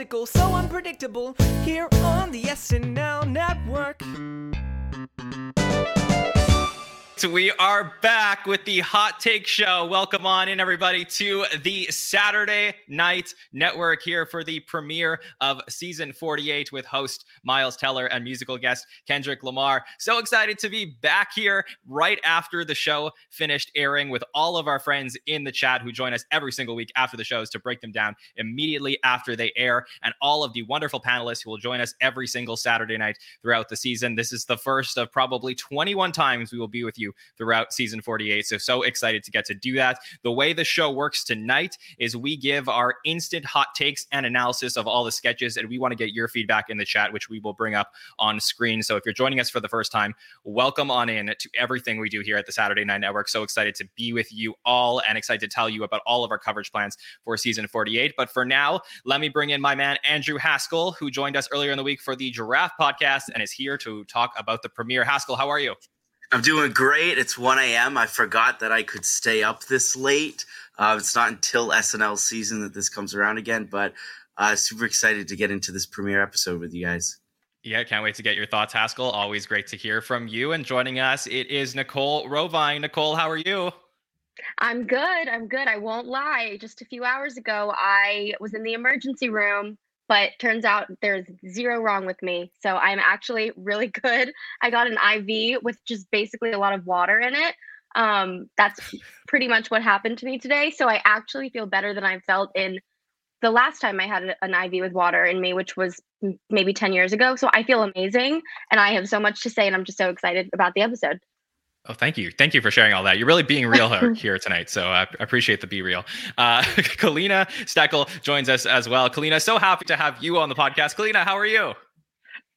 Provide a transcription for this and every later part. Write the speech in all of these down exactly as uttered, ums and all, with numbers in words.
popsicle, so unpredictable, here on the S N L Network. We are back with the Hot Take Show. Welcome on in, everybody, to the Saturday Night Network here for the premiere of Season forty-eight with host Miles Teller and musical guest Kendrick Lamar. So excited to be back here right after the show finished airing with all of our friends in the chat who join us every single week after the shows to break them down immediately after they air, and all of the wonderful panelists who will join us every single Saturday night throughout the season. This is the first of probably twenty-one times we will be with you throughout season forty-eight. So, so excited to get to do that. The way the show works tonight is we give our instant hot takes and analysis of all the sketches, and we want to get your feedback in the chat, which we will bring up on screen. So if you're joining us for the first time, welcome on in to everything we do here at the Saturday Night Network. So excited to be with you all and excited to tell you about all of our coverage plans for season forty-eight. But for now, let me bring in my man, Andrew Haskell, who joined us earlier in the week for the Giraffe podcast and is here to talk about the premiere. Haskell, how are you? I'm doing great. It's one a.m. I forgot that I could stay up this late. Uh, it's not until S N L season that this comes around again, but uh, super excited to get into this premiere episode with you guys. Yeah, can't wait to get your thoughts, Haskell. Always great to hear from you. And joining us, it is Nicole Rovine. Nicole, how are you? I'm good. I'm good. I won't lie. Just a few hours ago, I was in the emergency room, but turns out there's zero wrong with me. So I'm actually really good. I got an I V with just basically a lot of water in it. Um, that's pretty much what happened to me today. So I actually feel better than I felt in the last time I had an I V with water in me, which was maybe ten years ago. So I feel amazing. And I have so much to say, and I'm just so excited about the episode. Oh, thank you. Thank you for sharing all that. You're really being real here tonight, so I appreciate the be real. Uh, Kalina Steckel joins us as well. Kalina, so happy to have you on the podcast. Kalina, how are you?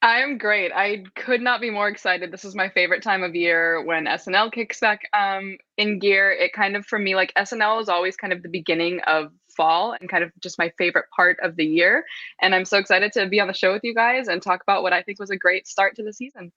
I am great. I could not be more excited. This is my favorite time of year when S N L kicks back um, in gear. It kind of, for me, like S N L is always kind of the beginning of fall and kind of just my favorite part of the year. And I'm so excited to be on the show with you guys and talk about what I think was a great start to the season.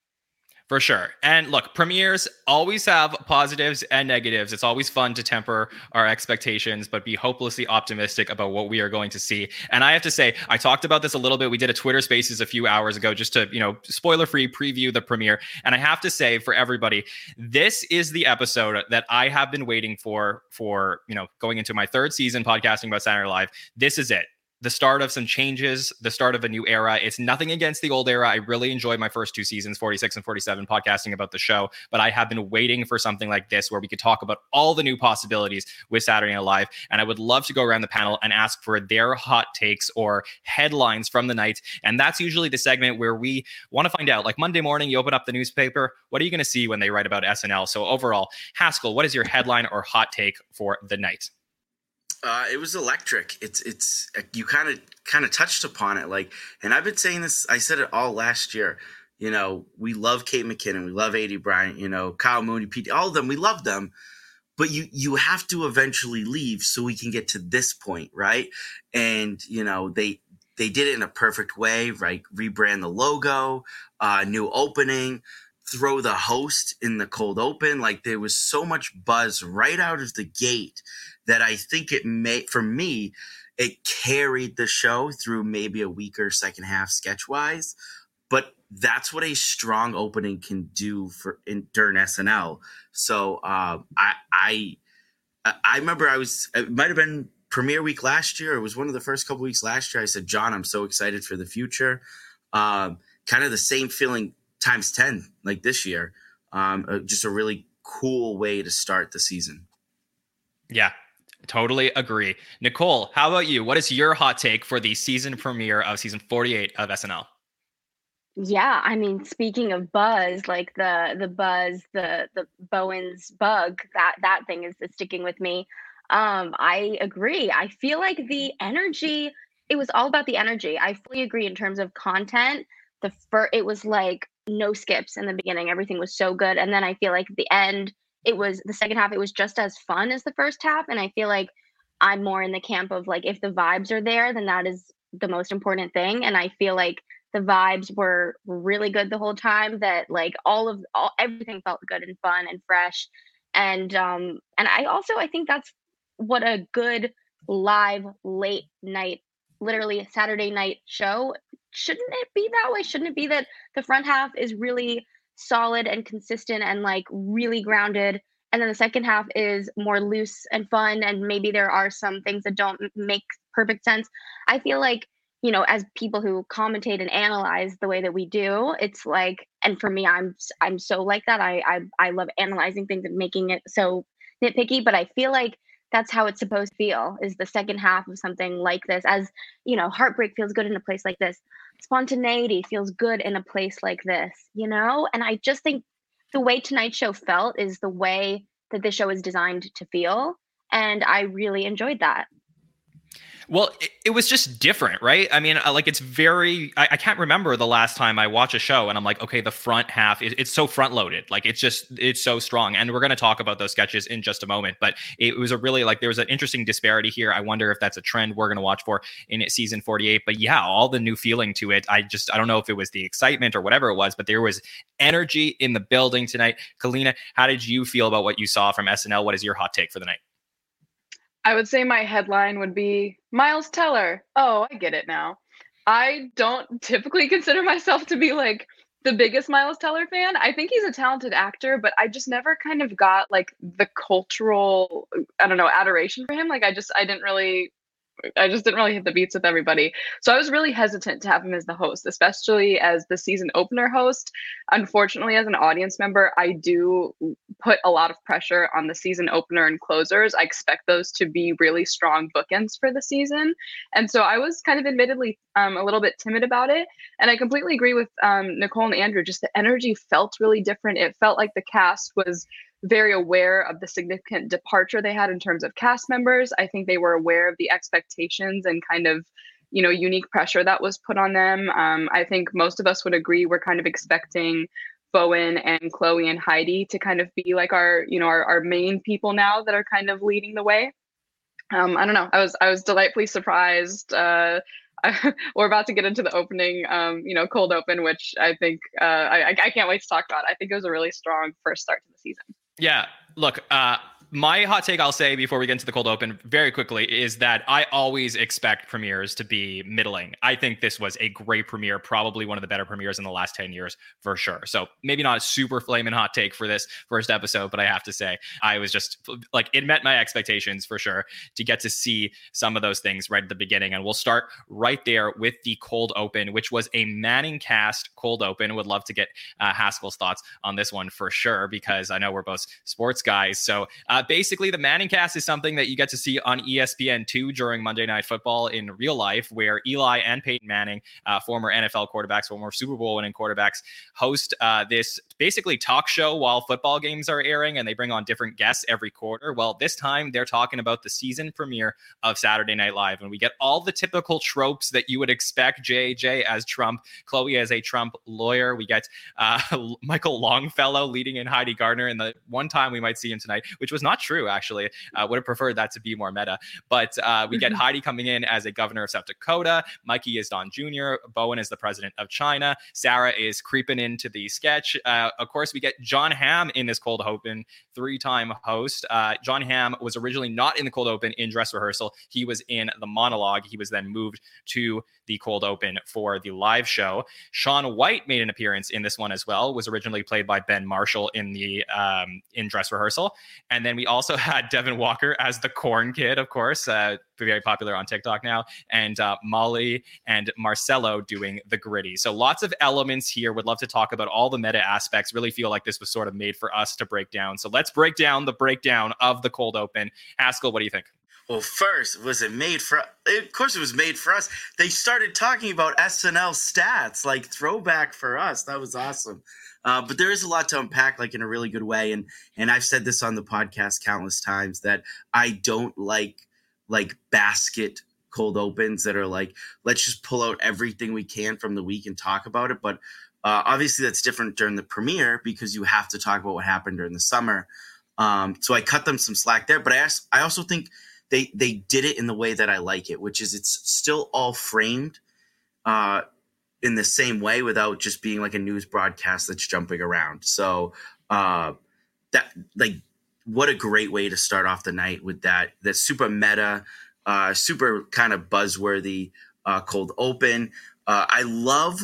For sure. And look, premieres always have positives and negatives. It's always fun to temper our expectations, but be hopelessly optimistic about what we are going to see. And I have to say, I talked about this a little bit. We did a Twitter Spaces a few hours ago just to, you know, spoiler-free preview the premiere. And I have to say for everybody, this is the episode that I have been waiting for, for, you know, going into my third season podcasting about Saturday Night Live. This is it. The start of some changes, the start of a new era. It's nothing against the old era. I really enjoyed my first two seasons, forty-six and forty-seven, podcasting about the show. But I have been waiting for something like this where we could talk about all the new possibilities with Saturday Night Live. And I would love to go around the panel and ask for their hot takes or headlines from the night. And that's usually the segment where we want to find out. Like Monday morning, you open up the newspaper. What are you going to see when they write about S N L? So overall, Haskell, what is your headline or hot take for the night? Uh, it was electric. It's it's you kind of kind of touched upon it, like, and I've been saying this. I said it all last year. You know, we love Kate McKinnon, we love A D Bryant, you know, Kyle Mooney, Pete, all of them. We love them, but you you have to eventually leave so we can get to this point, right? And you know they they did it in a perfect way, right? Rebrand the logo, uh, new opening, throw the host in the cold open. Like there was so much buzz right out of the gate that I think it may, for me, it carried the show through maybe a weaker second half sketch wise, but that's what a strong opening can do for in, during S N L. So uh, I, I, I remember I was, it might've been premiere week last year. It was one of the first couple weeks last year. I said, John, I'm so excited for the future. Um, kind of the same feeling times ten, like this year. Um, just a really cool way to start the season. Yeah. Totally agree. Nicole, how about you? What is your hot take for the season premiere of season forty-eight of S N L? Yeah, I mean, speaking of buzz, like the the buzz, the the Bowen's bug, that that thing is, is sticking with me. Um, I agree. I feel like the energy, it was all about the energy. I fully agree in terms of content. The fir- it was like no skips in the beginning. Everything was so good, and then I feel like the end, it was the second half, it was just as fun as the first half. And I feel like I'm more in the camp of like, if the vibes are there, then that is the most important thing. And I feel like the vibes were really good the whole time, that like all of all, everything felt good and fun and fresh. And, um, and I also, I think that's what a good live late night literally a Saturday night show. Shouldn't it be that way? Shouldn't it be that the front half is really solid and consistent and like really grounded, and then the second half is more loose and fun, and maybe there are some things that don't make perfect sense? I feel like, you know, as people who commentate and analyze the way that we do, it's like, and for me, I'm I'm so like that. I I, I love analyzing things and making it so nitpicky, but I feel like that's how it's supposed to feel, is the second half of something like this. As, you know, heartbreak feels good in a place like this. Spontaneity feels good in a place like this, you know? And I just think the way tonight's show felt is the way that this show is designed to feel. And I really enjoyed that. Well, it, it was just different, right? I mean, like, it's very, I, I can't remember the last time I watch a show and I'm like, okay, the front half, it, it's so front loaded. Like, it's just, it's so strong. And we're going to talk about those sketches in just a moment. But it was a really, like, there was an interesting disparity here. I wonder if that's a trend we're going to watch for in season forty-eight. But yeah, all the new feeling to it. I just, I don't know if it was the excitement or whatever it was, but there was energy in the building tonight. Kalina, how did you feel about what you saw from S N L? What is your hot take for the night? I would say my headline would be Miles Teller. Oh, I get it now. I don't typically consider myself to be like the biggest Miles Teller fan. I think he's a talented actor, but I just never kind of got like the cultural, I don't know, adoration for him. Like I just, I didn't really, I just didn't really hit the beats with everybody. So I was really hesitant to have him as the host, especially as the season opener host. Unfortunately, as an audience member, I do put a lot of pressure on the season opener and closers. I expect those to be really strong bookends for the season. And so I was kind of admittedly um, a little bit timid about it. And I completely agree with um, Nicole and Andrew. Just the energy felt really different. It felt like the cast was very aware of the significant departure they had in terms of cast members. I think they were aware of the expectations and kind of, you know, unique pressure that was put on them. Um, I think most of us would agree we're kind of expecting Bowen and Chloe and Heidi to kind of be like our, you know, our, our main people now that are kind of leading the way. Um, I don't know. I was I was delightfully surprised. Uh, we're about to get into the opening, um, you know, cold open, which I think uh, I, I can't wait to talk about. I think it was a really strong first start to the season. Yeah, look, uh, my hot take I'll say before we get into the cold open very quickly is that I always expect premieres to be middling. I think this was a great premiere, probably one of the better premieres in the last ten years for sure. So maybe not a super flaming hot take for this first episode, but I have to say I was just like, it met my expectations for sure to get to see some of those things right at the beginning. And we'll start right there with the cold open, which was a Manning cast cold open. Would love to get uh, Haskell's thoughts on this one for sure, because I know we're both sports guys. So uh, basically the Manning cast is something that you get to see on E S P N two during Monday Night Football in real life, where Eli and Peyton Manning, uh, former N F L quarterbacks, former Super Bowl winning quarterbacks, host uh, this basically talk show while football games are airing, and they bring on different guests every quarter. Well, this time they're talking about the season premiere of Saturday Night Live, and we get all the typical tropes that you would expect. J J as Trump, Chloe as a Trump lawyer. We get uh, Michael Longfellow leading in Heidi Gardner in the one time we might see him tonight, which was not true, actually. I uh, would have preferred that to be more meta. But uh, we get Heidi coming in as a governor of South Dakota. Mikey is Don Junior Bowen is the president of China. Sarah is creeping into the sketch. Uh, of course, we get John Hamm in this cold open, three-time host. Uh, John Hamm was originally not in the cold open in dress rehearsal. He was in the monologue. He was then moved to the cold open for the live show. Shaun White made an appearance in this one as well, was originally played by Ben Marshall in the um, in dress rehearsal. And then we also had Devin Walker as the corn kid, of course, uh, very popular on TikTok now, and uh, Molly and Marcello doing the gritty. So lots of elements here. Would love to talk about all the meta aspects. Really feel like this was sort of made for us to break down. So let's break down the breakdown of the cold open. Haskell, what do you think? Well, first, was it made for... Of course it was made for us. They started talking about S N L stats, like throwback for us. That was awesome. Uh, but there is a lot to unpack, like in a really good way. And and I've said this on the podcast countless times that I don't like like basket cold opens that are like, let's just pull out everything we can from the week and talk about it. But uh, obviously that's different during the premiere because you have to talk about what happened during the summer. Um, so I cut them some slack there. But I asked, I also think... They they did it in the way that I like it, which is it's still all framed uh, in the same way without just being like a news broadcast that's jumping around. So uh, that like what a great way to start off the night with that that super meta uh, super kind of buzzworthy uh, cold open. Uh, I love,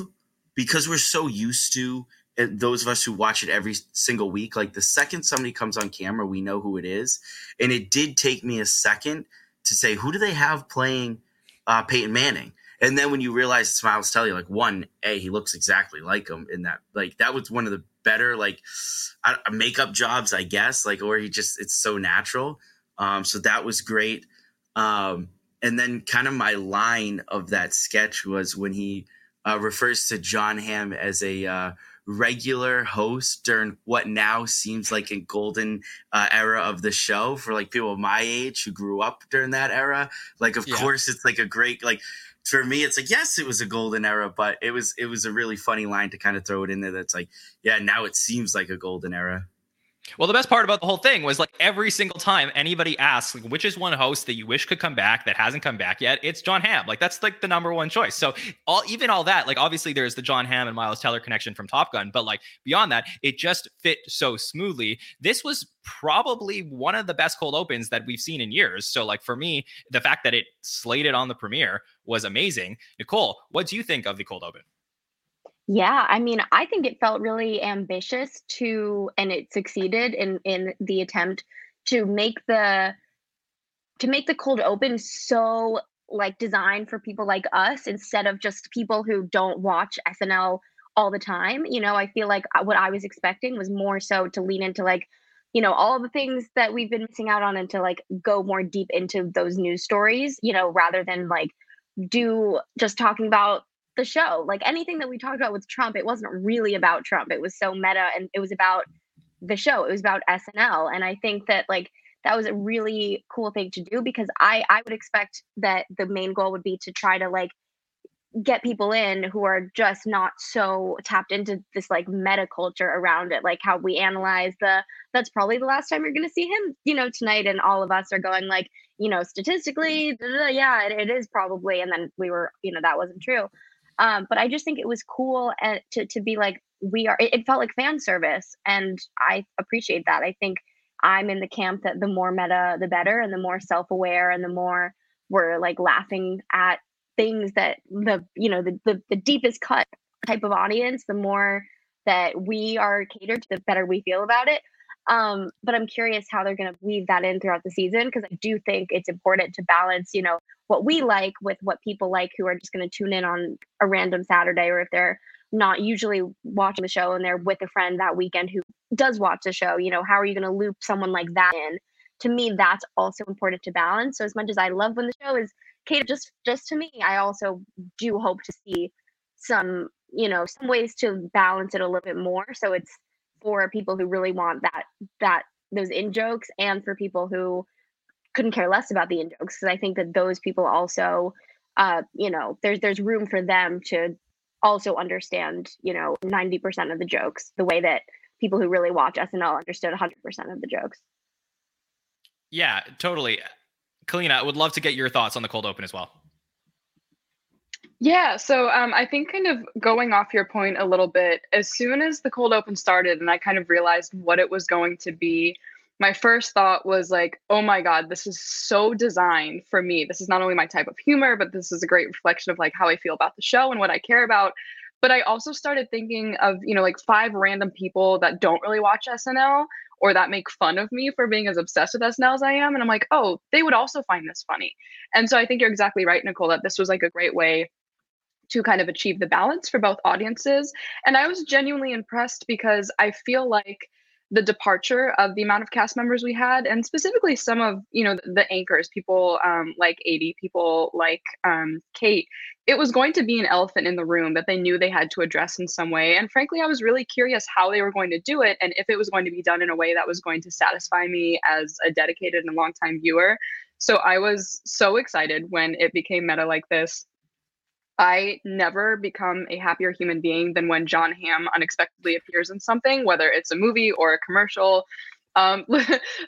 because we're so used to it, those of us who watch it every single week, like the second somebody comes on camera, we know who it is. And it did take me a second to say, who do they have playing uh, Peyton Manning? And then when you realize it's Miles Teller, you're like, one, A, he looks exactly like him in that. Like, that was one of the better, like, I, makeup jobs, I guess. Like, or he just, it's so natural. Um, so that was great. Um, and then kind of my line of that sketch was when he uh, refers to John Hamm as a uh, regular host during what now seems like a golden uh, era of the show for, like, people my age who grew up during that era. Like, of yeah. course, it's, like, a great, like... For me, it's like, yes, it was a golden era, but it was it was a really funny line to kind of throw it in there. That's like, yeah, now it seems like a golden era. Well, the best part about the whole thing was, like, every single time anybody asks, like, which is one host that you wish could come back that hasn't come back yet, it's John Hamm. Like, that's like the number one choice. So all even all that, like, obviously there's the John Hamm and Miles Teller connection from Top Gun, but, like, beyond that, it just fit so smoothly. This was probably one of the best cold opens that we've seen in years. So, like, for me, the fact that it slated on the premiere was amazing. Nicole, what do you think of the cold open? Yeah, I mean, I think it felt really ambitious to, and it succeeded in, in the attempt to make the, to make the cold open so, like, designed for people like us instead of just people who don't watch S N L all the time. You know, I feel like what I was expecting was more so to lean into, like, you know, all the things that we've been missing out on and to, like, go more deep into those news stories, you know, rather than, like, do just talking about the show. Like, anything that we talked about with Trump, it wasn't really about Trump. It was so meta, and it was about the show. It was about S N L. And I think that, like, that was a really cool thing to do, because I, I would expect that the main goal would be to try to, like, get people in who are just not so tapped into this, like, meta culture around it. Like, how we analyze the, that's probably the last time you're going to see him, you know, tonight. And all of us are going, like, you know, statistically, blah, blah, blah, yeah, it, it is probably. And then we were, you know, that wasn't true. Um, but I just think it was cool to to be like, we are, it, it felt like fan service. And I appreciate that. I think I'm in the camp that the more meta, the better, and the more self-aware, and the more we're, like, laughing at things that the, you know, the, the, the deepest cut type of audience, the more that we are catered to, the better we feel about it. Um, but I'm curious how they're going to weave that in throughout the season, because I do think it's important to balance, you know, what we like with what people like who are just going to tune in on a random Saturday, or if they're not usually watching the show and they're with a friend that weekend who does watch the show, you know, how are you going to loop someone like that in? To me, that's also important to balance. So as much as I love when the show is catered just, just to me, I also do hope to see some, you know, some ways to balance it a little bit more. So it's for people who really want that, that those in-jokes, and for people who couldn't care less about the in-jokes. Because I think that those people also, uh, you know, there's there's room for them to also understand, you know, ninety percent of the jokes the way that people who really watch S N L understood one hundred percent of the jokes. Yeah, totally. Kalina, I would love to get your thoughts on the cold open as well. Yeah, so um, I think kind of going off your point a little bit, as soon as the cold open started and I kind of realized what it was going to be, my first thought was like, oh my God, this is so designed for me. This is not only my type of humor, but this is a great reflection of, like, how I feel about the show and what I care about. But I also started thinking of, you know, like, five random people that don't really watch S N L or that make fun of me for being as obsessed with S N L as I am. And I'm like, oh, they would also find this funny. And so I think you're exactly right, Nicole, that this was, like, a great way to kind of achieve the balance for both audiences. And I was genuinely impressed, because I feel like the departure of the amount of cast members we had, and specifically some of, you know, the anchors, people um, like eighty, people like um, Kate, it was going to be an elephant in the room that they knew they had to address in some way. And frankly, I was really curious how they were going to do it, and if it was going to be done in a way that was going to satisfy me as a dedicated and longtime viewer. So I was so excited when it became meta like this. I never become a happier human being than when John Hamm unexpectedly appears in something, whether it's a movie or a commercial. Um,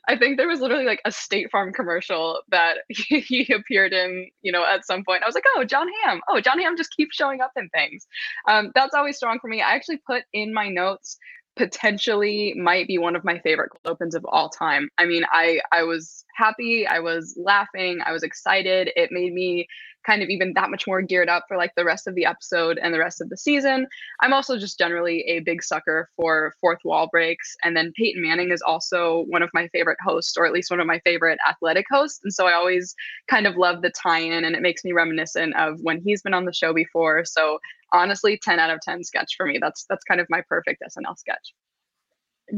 I think there was literally, like, a State Farm commercial that he, he appeared in, you know, at some point. I was like, oh, John Hamm. Oh, John Hamm just keeps showing up in things. Um, that's always strong for me. I actually put in my notes, potentially might be one of my favorite cold opens of all time. I mean, I I was happy. I was laughing. I was excited. It made me kind of even that much more geared up for like the rest of the episode and the rest of the season. I'm also just generally a big sucker for fourth wall breaks. And then Peyton Manning is also one of my favorite hosts, or at least one of my favorite athletic hosts. And so I always kind of love the tie-in, and it makes me reminiscent of when he's been on the show before. So honestly, ten out of ten sketch for me. That's, that's kind of my perfect S N L sketch.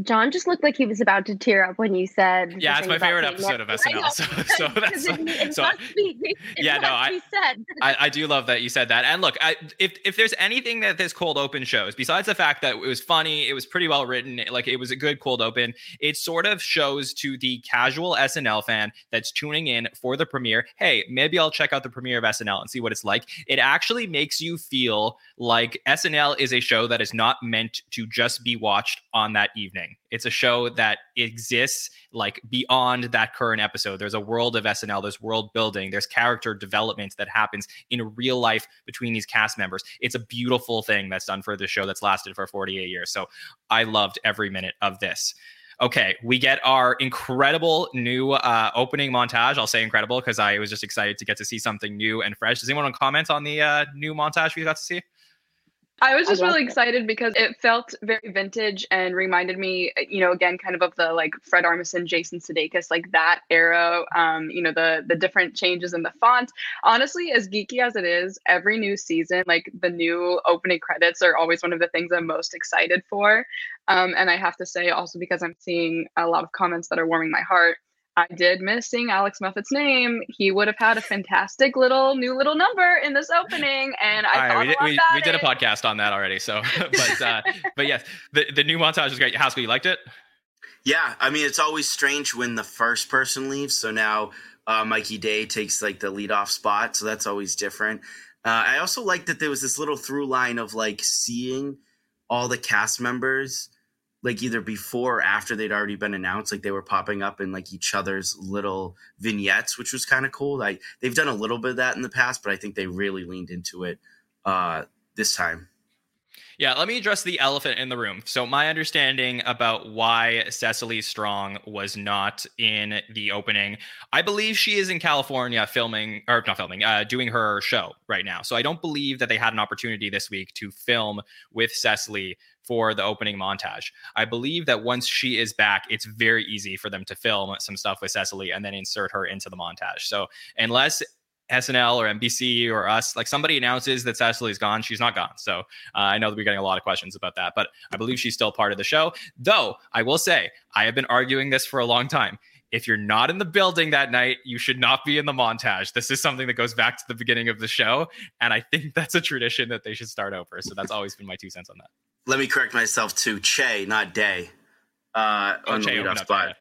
John just looked like he was about to tear up when you said. Yeah, it's my favorite episode of S N L. So, so that's it, it so. Be, yeah, no, I, said. I I do love that you said that. And look, I, if if there's anything that this cold open shows, besides the fact that it was funny, it was pretty well written, like it was a good cold open, it sort of shows to the casual S N L fan that's tuning in for the premiere, hey, maybe I'll check out the premiere of S N L and see what it's like. It actually makes you feel like S N L is a show that is not meant to just be watched on that evening. It's a show that exists like beyond that current episode. There's a world of S N L. There's world building. There's character development that happens in real life between these cast members. It's a beautiful thing that's done for this show that's lasted for forty-eight years. So I loved every minute of this. Okay, we get our incredible new uh, opening montage. I'll say incredible because I was just excited to get to see something new and fresh. Does anyone want to comment on the uh, new montage we got to see? I was just I really excited it. because it felt very vintage and reminded me, you know, again, kind of of the like Fred Armisen, Jason Sudeikis, like that era, um, you know, the the different changes in the font. Honestly, as geeky as it is, every new season, like the new opening credits are always one of the things I'm most excited for. Um, and I have to say also because I'm seeing a lot of comments that are warming my heart. I did miss seeing Alex Muffet's name. He would have had a fantastic little new little number in this opening, and I right, thought we did, we, we did a podcast on that already. So, but uh, but yes, the, the new montage is great. Haskell, you liked it? Yeah, I mean, it's always strange when the first person leaves. So now uh, Mikey Day takes like the leadoff spot. So that's always different. Uh, I also liked that there was this little through line of like seeing all the cast members, like either before or after they'd already been announced, like they were popping up in like each other's little vignettes, which was kind of cool. Like they've done a little bit of that in the past, but I think they really leaned into it uh, this time. Yeah, let me address the elephant in the room. So my understanding about why Cecily Strong was not in the opening, I believe she is in California filming, or not filming, uh, doing her show right now. So I don't believe that they had an opportunity this week to film with Cecily for the opening montage. I believe that once she is back, it's very easy for them to film some stuff with Cecily and then insert her into the montage. So unless S N L or N B C or us, like somebody announces that Cecily's gone, she's not gone. So uh, I know that we're getting a lot of questions about that, but I believe she's still part of the show. Though I will say, I have been arguing this for a long time. If you're not in the building that night, you should not be in the montage. This is something that goes back to the beginning of the show. And I think that's a tradition that they should start over. So that's always been my two cents on that. Let me correct myself to Che, not Day. Uh, oh, on Che, the leadoff spot.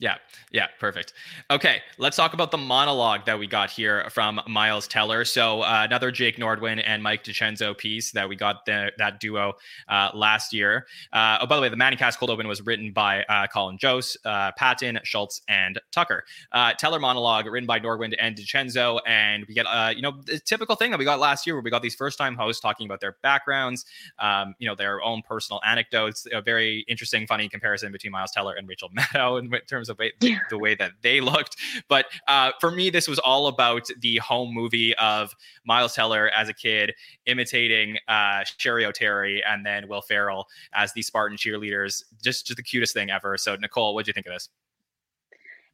Yeah, yeah, perfect. Okay, let's talk about the monologue that we got here from Miles Teller. So uh, another Jake Nordwind and Mike Dicenzo piece that we got the, that duo uh, last year. Uh, oh, by the way, the Manicast Cold Open was written by uh, Colin Jost, uh, Patton, Schultz, and Tucker. Uh, Teller monologue written by Nordwind and Dicenzo, and we get uh, you know the typical thing that we got last year where we got these first-time hosts talking about their backgrounds, um, you know, their own personal anecdotes. A very interesting, funny comparison between Miles Teller and Rachel Maddow in terms of way, the, the way that they looked. But uh, for me, this was all about the home movie of Miles Teller as a kid imitating uh, Sherry O'Terry and then Will Ferrell as the Spartan cheerleaders. Just, just the cutest thing ever. So, Nicole, what did you think of this?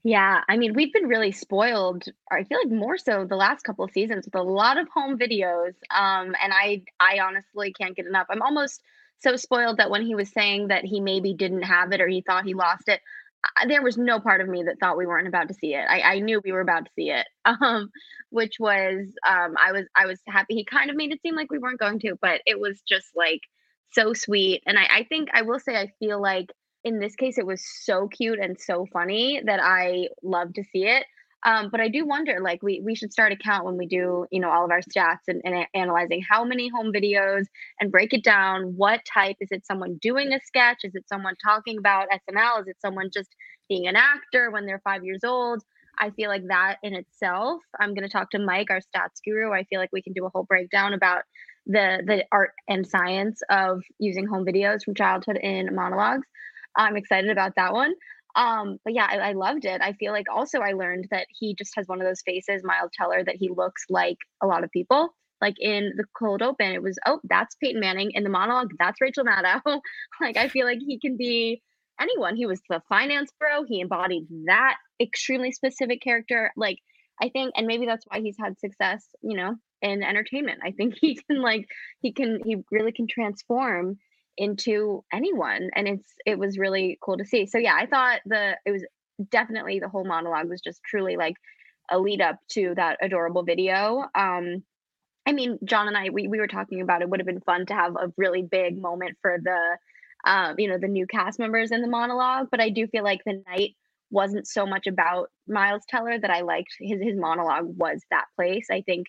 Yeah, I mean, we've been really spoiled. I feel like more so the last couple of seasons with a lot of home videos. Um, and I, I honestly can't get enough. I'm almost so spoiled that when he was saying that he maybe didn't have it or he thought he lost it, there was no part of me that thought we weren't about to see it. I, I knew we were about to see it, um, which was, um, I was, I was happy. He kind of made it seem like we weren't going to, but it was just like so sweet. And I, I think I will say, I feel like in this case, it was so cute and so funny that I love to see it. Um, but I do wonder, like, we, we should start a count when we do, you know, all of our stats and, and analyzing how many home videos and break it down. What type? Is it someone doing a sketch? Is it someone talking about S N L? Is it someone just being an actor when they're five years old? I feel like that in itself, I'm going to talk to Mike, our stats guru. I feel like we can do a whole breakdown about the, the art and science of using home videos from childhood in monologues. I'm excited about that one. Um, but yeah, I, I loved it. I feel like also I learned that he just has one of those faces, Miles Teller, that he looks like a lot of people. Like in the cold open, it was, oh, that's Peyton Manning. In the monologue, that's Rachel Maddow. Like, I feel like he can be anyone. He was the finance bro. He embodied that extremely specific character. Like, I think, and maybe that's why he's had success, you know, in entertainment. I think he can like, he can, he really can transform into anyone. And it's, it was really cool to see. So yeah, I thought the, it was definitely the whole monologue was just truly like a lead up to that adorable video. Um, I mean, John and I, we, we were talking about it would have been fun to have a really big moment for the, um, you know, the new cast members in the monologue. But I do feel like the night wasn't so much about Miles Teller that I liked his his monologue was that place. I think,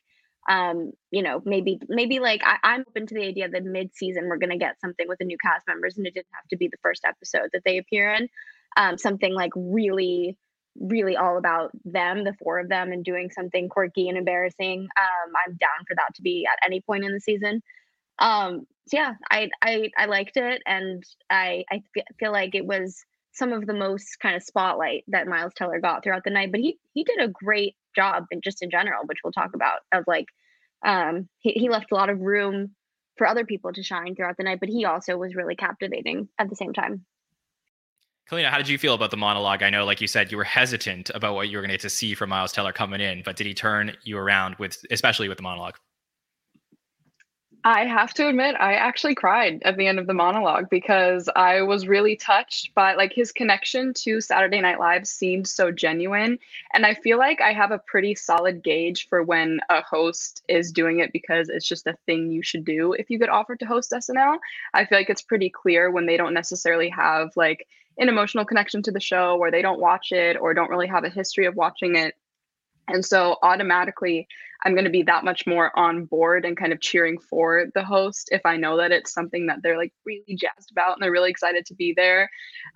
um, you know, maybe maybe like I, I'm open to the idea that mid season we're going to get something with the new cast members, and it didn't have to be the first episode that they appear in. Um, something like really. really all about them, the four of them, and doing something quirky and embarrassing. Um, I'm down for that to be at any point in the season. Um, so yeah, I, I, I liked it. And I, I feel like it was some of the most kind of spotlight that Miles Teller got throughout the night, but he, he did a great job and just in general, which we'll talk about of like, um, he, he left a lot of room for other people to shine throughout the night, but he also was really captivating at the same time. Kalina, how did you feel about the monologue? I know, like you said, you were hesitant about what you were going to get to see from Miles Teller coming in, but did he turn you around with, especially with the monologue? I have to admit, I actually cried at the end of the monologue because I was really touched by like his connection to Saturday Night Live seemed so genuine. And I feel like I have a pretty solid gauge for when a host is doing it because it's just a thing you should do if you get offered to host S N L. I feel like it's pretty clear when they don't necessarily have like an emotional connection to the show or they don't watch it or don't really have a history of watching it. And so automatically I'm going to be that much more on board and kind of cheering for the host if I know that it's something that they're like really jazzed about and they're really excited to be there.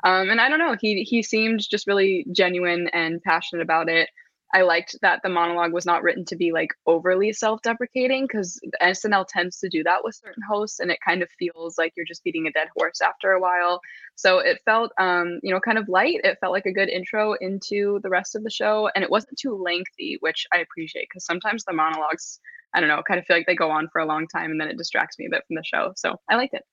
Um, and I don't know, he he seemed just really genuine and passionate about it. I liked that the monologue was not written to be like overly self-deprecating because S N L tends to do that with certain hosts and it kind of feels like you're just beating a dead horse after a while. So it felt, um, you know, kind of light. It felt like a good intro into the rest of the show and it wasn't too lengthy, which I appreciate because sometimes the monologues, I don't know, kind of feel like they go on for a long time and then it distracts me a bit from the show. So I liked it.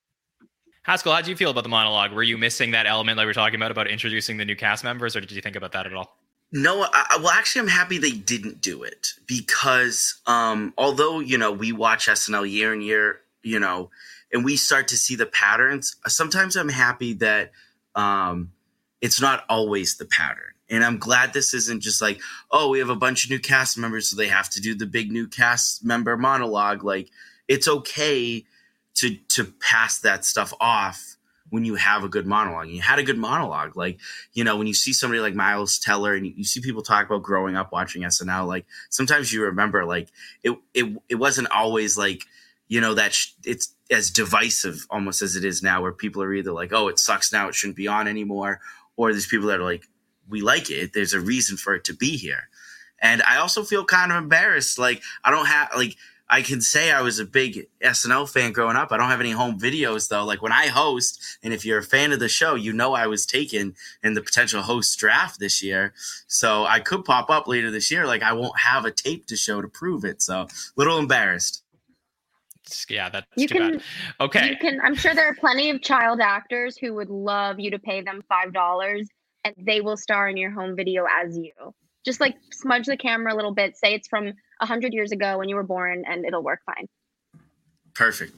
Haskell, how did you feel about the monologue? Were you missing that element like we were talking about, about introducing the new cast members, or did you think about that at all? No, I, well, actually, I'm happy they didn't do it because um, although, you know, we watch S N L year in year, you know, and we start to see the patterns. Sometimes I'm happy that um, it's not always the pattern. And I'm glad this isn't just like, oh, we have a bunch of new cast members, so they have to do the big new cast member monologue. Like, it's okay to to pass that stuff off. When you have a good monologue, you had a good monologue. Like, you know, when you see somebody like Miles Teller and you see people talk about growing up watching S N L, like sometimes you remember, like it, it, it wasn't always like, you know, that sh- it's as divisive almost as it is now where people are either like, oh, it sucks now, it shouldn't be on anymore. Or there's people that are like, we like it. There's a reason for it to be here. And I also feel kind of embarrassed. Like I don't have like, I can say I was a big S N L fan growing up. I don't have any home videos, though. Like, when I host, and if you're a fan of the show, you know I was taken in the potential host draft this year. So I could pop up later this year. Like, I won't have a tape to show to prove it. So a little embarrassed. Yeah, that's you too can, bad. Okay. You can, I'm sure there are plenty of child actors who would love you to pay them five dollars, and they will star in your home video as you. Just, like, smudge the camera a little bit. Say it's from one hundred years ago when you were born, and it'll work fine. Perfect.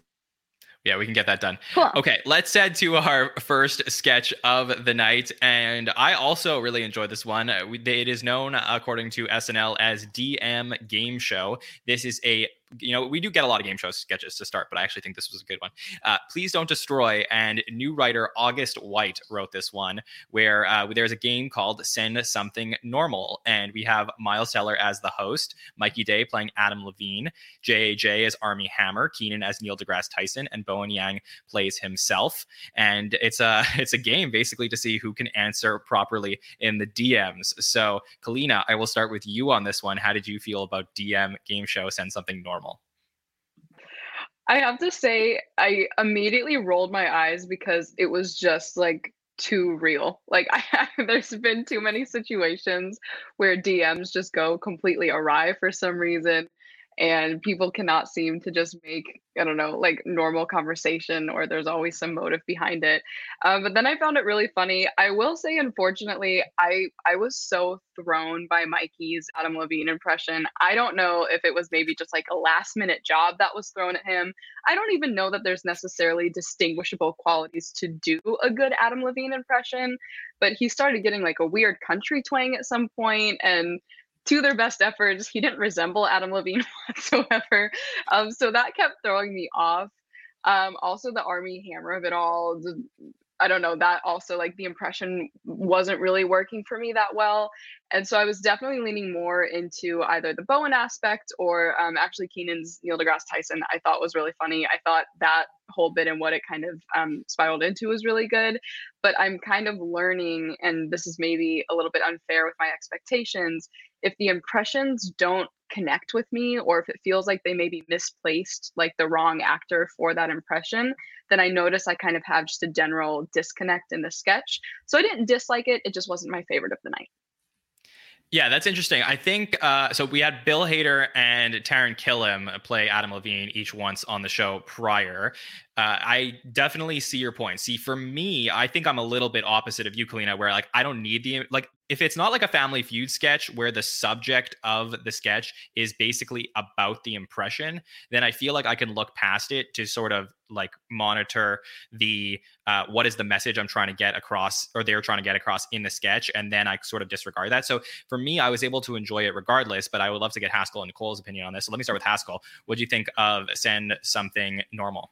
Yeah, we can get that done. Cool. Okay, let's head to our first sketch of the night. And I also really enjoyed this one. It is known, according to S N L, as D M Game Show. This is a, you know, we do get a lot of game show sketches to start, but I actually think this was a good one. Uh, Please Don't Destroy, and new writer August White wrote this one, where uh, there's a game called Send Something Normal, and we have Miles Teller as the host, Mikey Day playing Adam Levine, J J as Armie Hammer, Keenan as Neil deGrasse Tyson, and Bowen Yang plays himself. And it's a, it's a game, basically, to see who can answer properly in the D Ms. So, Kalina, I will start with you on this one. How did you feel about D M Game Show Send Something Normal? I have to say, I immediately rolled my eyes because it was just like too real. Like I, there's been too many situations where D Ms just go completely awry for some reason, and people cannot seem to just make, I don't know, like normal conversation, or there's always some motive behind it. Um, but then I found it really funny. I will say, unfortunately, I, I was so thrown by Mikey's Adam Levine impression. I don't know if it was maybe just like a last minute job that was thrown at him. I don't even know that there's necessarily distinguishable qualities to do a good Adam Levine impression, but he started getting like a weird country twang at some point, and to their best efforts, he didn't resemble Adam Levine whatsoever. Um, so that kept throwing me off. Um, also, the Armie Hammer of it all, I don't know, that also, like, the impression wasn't really working for me that well. And so I was definitely leaning more into either the Bowen aspect or um, actually Keenan's Neil deGrasse Tyson, I thought was really funny. I thought that whole bit and what it kind of um, spiraled into was really good. But I'm kind of learning, and this is maybe a little bit unfair with my expectations, if the impressions don't connect with me, or if it feels like they may be misplaced, like the wrong actor for that impression, then I notice I kind of have just a general disconnect in the sketch. So I didn't dislike it. It just wasn't my favorite of the night. Yeah, that's interesting. I think, uh, so we had Bill Hader and Taron Killam play Adam Levine each once on the show prior. Uh, I definitely see your point. See, for me, I think I'm a little bit opposite of you, Kalina, where like, I don't need the, like, if it's not like a Family Feud sketch where the subject of the sketch is basically about the impression, then I feel like I can look past it to sort of like monitor the, uh, what is the message I'm trying to get across, or they're trying to get across in the sketch. And then I sort of disregard that. So for me, I was able to enjoy it regardless, but I would love to get Haskell and Nicole's opinion on this. So let me start with Haskell. What do you think of Send Something Normal?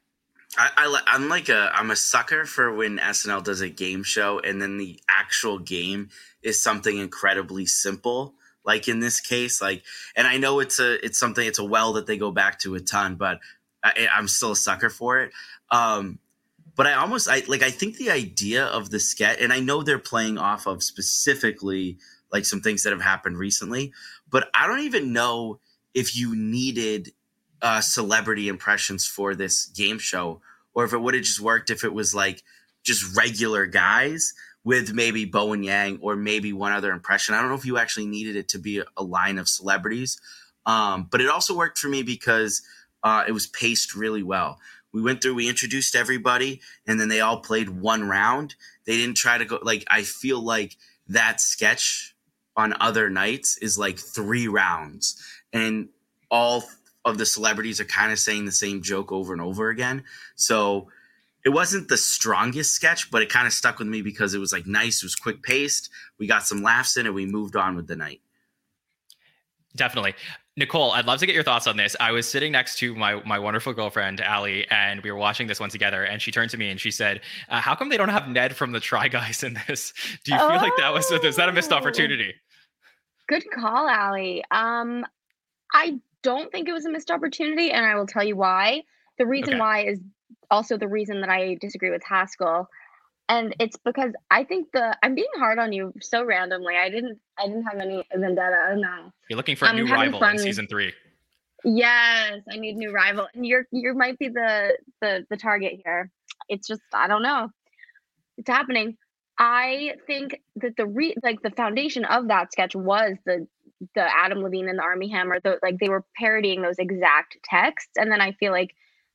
I, I, I'm like a, I'm a sucker for when S N L does a game show and then the actual game is something incredibly simple. Like in this case, like, and I know it's a, it's something, it's a well that they go back to a ton, but I, I'm still a sucker for it. Um, but I almost, I like, I think the idea of the sketch, and I know they're playing off of specifically like some things that have happened recently, but I don't even know if you needed Uh, celebrity impressions for this game show, or if it would have just worked if it was like just regular guys with maybe Bowen Yang or maybe one other impression. I don't know if you actually needed it to be a line of celebrities, um, but it also worked for me because uh, it was paced really well. We went through, we introduced everybody, and then they all played one round. They didn't try to go like, I feel like that sketch on other nights is like three rounds and all of the celebrities are kind of saying the same joke over and over again. So it wasn't the strongest sketch, but it kind of stuck with me because it was like nice. It was quick paced. We got some laughs in and we moved on with the night. Definitely. Nicole, I'd love to get your thoughts on this. I was sitting next to my my wonderful girlfriend, Allie, and we were watching this one together, and she turned to me and she said, uh, how come they don't have Ned from the Try Guys in this? Do you oh. feel like that was, is that a missed opportunity? Good call, Allie. Um, I don't think it was a missed opportunity, and I will tell you why. The reason okay. why is also the reason that I disagree with Haskell, and it's because I think the I'm being hard on you so randomly. I didn't I didn't have any vendetta. No, you're looking for a I'm new rival fun. in season three. Yes, I need a new rival, and you're you might be the the the target here. It's just I don't know. It's happening. I think that the re like the foundation of that sketch was the. the Adam Levine and the Armie Hammer, the, like they were parodying those exact texts. And then I feel like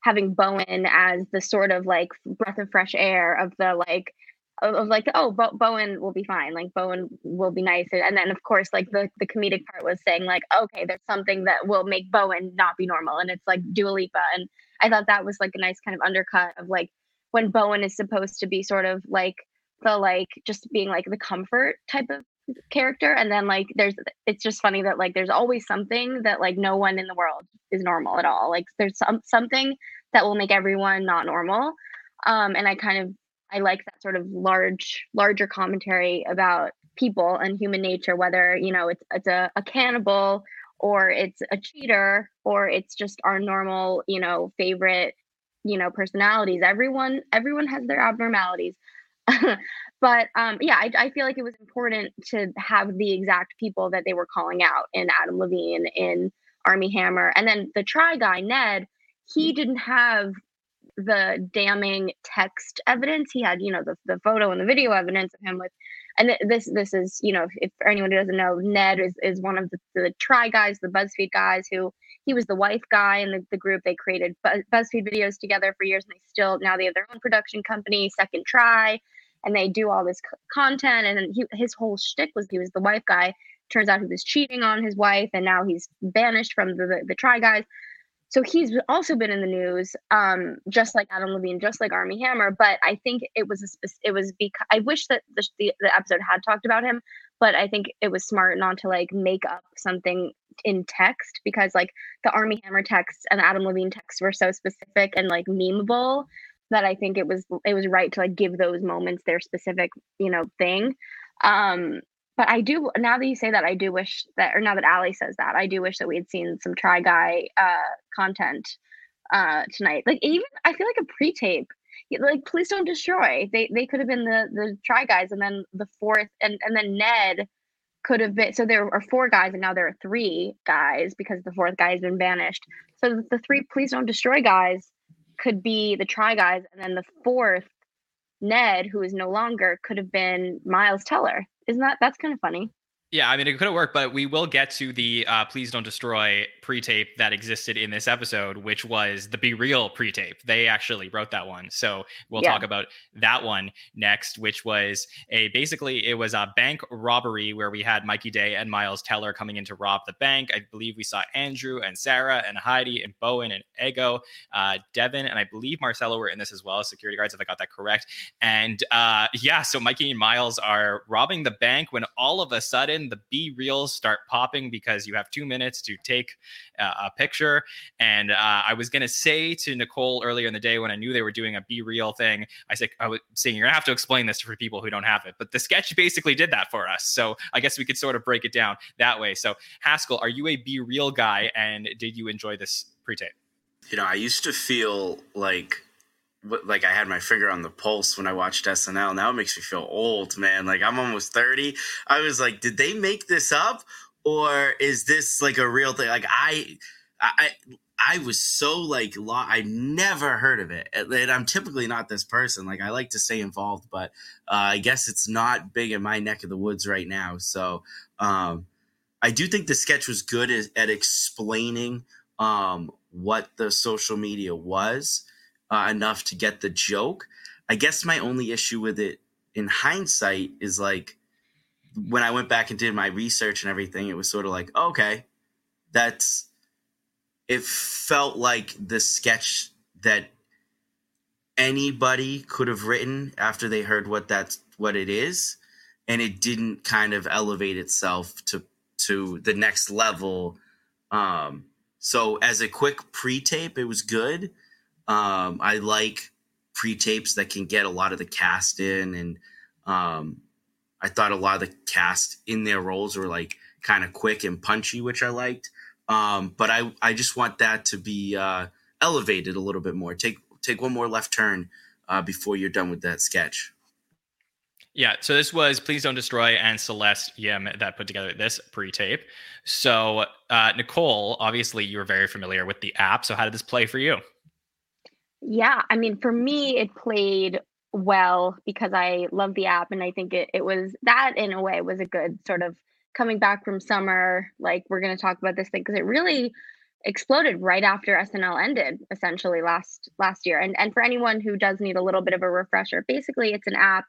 having Bowen as the sort of like breath of fresh air of the like, of, of like, oh, Bo- Bowen will be fine. Like Bowen will be nice. And then of course, like the, the comedic part was saying like, okay, there's something that will make Bowen not be normal. And it's like Dua Lipa. And I thought that was like a nice kind of undercut of like when Bowen is supposed to be sort of like the, like just being like the comfort type of character, and then like there's it's just funny that like there's always something that like no one in the world is normal at all, like there's some something that will make everyone not normal, um and I kind of I like that sort of large larger commentary about people and human nature, whether you know it's it's a, a cannibal or it's a cheater or it's just our normal you know favorite you know personalities. Everyone everyone has their abnormalities. But um, yeah, I, I feel like it was important to have the exact people that they were calling out in Adam Levine, in Armie Hammer. And then the Try Guy, Ned, he didn't have the damning text evidence. He had, you know, the, the photo and the video evidence of him with, and th- this this is, you know, if, if for anyone who doesn't know, Ned is, is one of the, the Try guys, the BuzzFeed guys, who he was the wife guy in the, the group. They created Buzz, BuzzFeed videos together for years, and they still, now they have their own production company, Second Try, and they do all this c- content. And then he, his whole shtick was he was the wife guy. Turns out he was cheating on his wife, and now he's banished from the, the, the Try guys. So he's also been in the news, um, just like Adam Levine, just like Armie Hammer. But I think it was a spe- it was because I wish that the, the the episode had talked about him, but I think it was smart not to like make up something in text, because like the Armie Hammer texts and Adam Levine texts were so specific and like memeable that I think it was it was right to like give those moments their specific, you know, thing. Um, But I do, now that you say that, I do wish that, or now that Allie says that, I do wish that we had seen some Try Guy uh, content uh, tonight. Like, even, I feel like a pre-tape. Like, Please Don't Destroy. They they could have been the, the Try Guys, and then the fourth, and, and then Ned could have been, so there are four guys, and now there are three guys, because the fourth guy has been banished. So the three Please Don't Destroy guys could be the Try Guys, and then the fourth, Ned, who is no longer, could have been Miles Teller. Isn't that, that's kind of funny. Yeah, I mean, it could have worked, but we will get to the uh, Please Don't Destroy pre-tape that existed in this episode, which was the Be Real pre-tape. They actually wrote that one. So we'll yeah. talk about that one next, which was a, basically it was a bank robbery where we had Mikey Day and Miles Teller coming in to rob the bank. I believe we saw Andrew and Sarah and Heidi and Bowen and Ego, uh, Devin, and I believe Marcello were in this as well. Security guards, if I got that correct. And uh, yeah, so Mikey and Miles are robbing the bank when all of a sudden, the B reels start popping because you have two minutes to take uh, a picture. And uh, I was going to say to Nicole earlier in the day when I knew they were doing a B reel thing, I said, I was saying, you're going to have to explain this for people who don't have it. But the sketch basically did that for us. So I guess we could sort of break it down that way. So Haskell, are you a B reel guy? And did you enjoy this pre-tape? You know, I used to feel like like I had my finger on the pulse when I watched S N L. Now it makes me feel old, man. Like I'm almost thirty. I was like, did they make this up, or is this like a real thing? Like I, I, I was so like, lo- I never heard of it. And I'm typically not this person. Like I like to stay involved, but uh, I guess it's not big in my neck of the woods right now. So um, I do think the sketch was good at, at explaining um, what the social media was. Uh, enough to get the joke. I guess my only issue with it in hindsight is like when I went back and did my research and everything, it was sort of like, okay, that's, it felt like the sketch that anybody could have written after they heard what that's what it is. And it didn't kind of elevate itself to, to the next level. Um, so as a quick pre-tape, it was good. Um, I like pre-tapes that can get a lot of the cast in, and um, I thought a lot of the cast in their roles were like kind of quick and punchy, which I liked. Um, but I, I just want that to be uh, elevated a little bit more. Take take one more left turn uh, before you're done with that sketch. Yeah, so this was Please Don't Destroy and Celeste Yim that put together this pre-tape. So uh, Nicole, obviously you were very familiar with the app. So how did this play for you? Yeah, I mean, for me, it played well because I love the app, and I think it, it was that in a way was a good sort of coming back from summer. Like, we're going to talk about this thing because it really exploded right after S N L ended, essentially last last year. And and for anyone who does need a little bit of a refresher, basically it's an app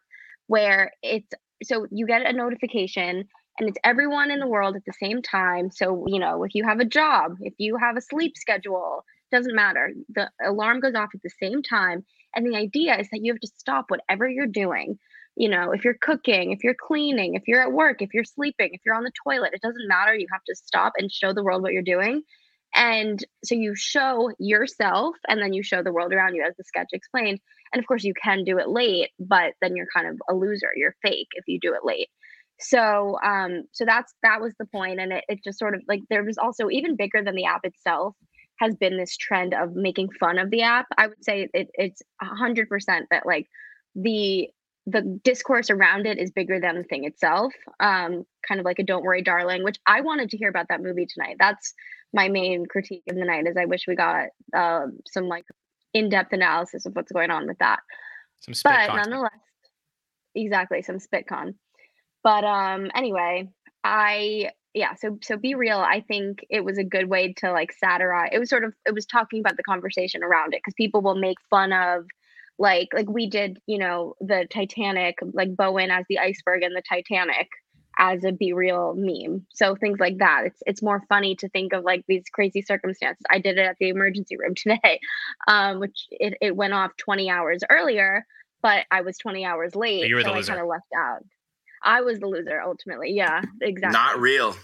where it's, so you get a notification and it's everyone in the world at the same time. So, you know, if you have a job, if you have a sleep schedule, doesn't matter. The alarm goes off at the same time. And the idea is that you have to stop whatever you're doing. You know, if you're cooking, if you're cleaning, if you're at work, if you're sleeping, if you're on the toilet, it doesn't matter. You have to stop and show the world what you're doing. And so you show yourself and then you show the world around you, as the sketch explained. And of course, you can do it late, but then you're kind of a loser. You're fake if you do it late. So um, so that's that was the point. And it, it just sort of like, there was also, even bigger than the app itself, has been this trend of making fun of the app. I would say it, it's one hundred percent that like the the discourse around it is bigger than the thing itself. Um, kind of like a Don't Worry Darling, which I wanted to hear about that movie tonight. That's my main critique of the night, is I wish we got uh, some like in-depth analysis of what's going on with that. Some spit but content. Nonetheless, exactly, some spitcon. But um, anyway, I yeah. So so Be Real, I think it was a good way to like satirize. It was sort of it was talking about the conversation around it, because people will make fun of like like we did, you know, the Titanic, like Bowen as the iceberg and the Titanic as a Be Real meme. So things like that. It's it's more funny to think of like these crazy circumstances. I did it at the emergency room today, um, which it, it went off twenty hours earlier, but I was twenty hours late. You were the so loser. I kind of left out. I was the loser ultimately. Yeah, exactly. Not real.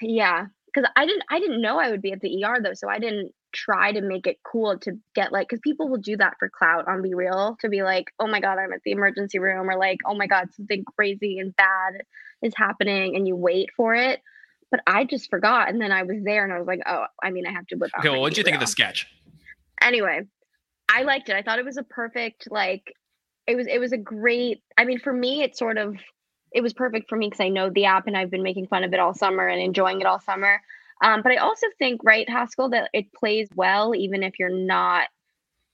Yeah, because I didn't I didn't know I would be at the E R though, so I didn't try to make it cool to get like, because people will do that for clout on Be Real, to be like, oh my god, I'm at the emergency room, or like, oh my god, something crazy and bad is happening, and you wait for it. But I just forgot, and then I was there, and I was like, oh, I mean, I have to whip out. Okay, well, what did you think of the sketch? Anyway, I liked it. I thought it was a perfect like. It was it was a great. I mean, for me, it sort of it was perfect for me because I know the app and I've been making fun of it all summer and enjoying it all summer. Um, but I also think, right, Haskell, that it plays well, even if you're not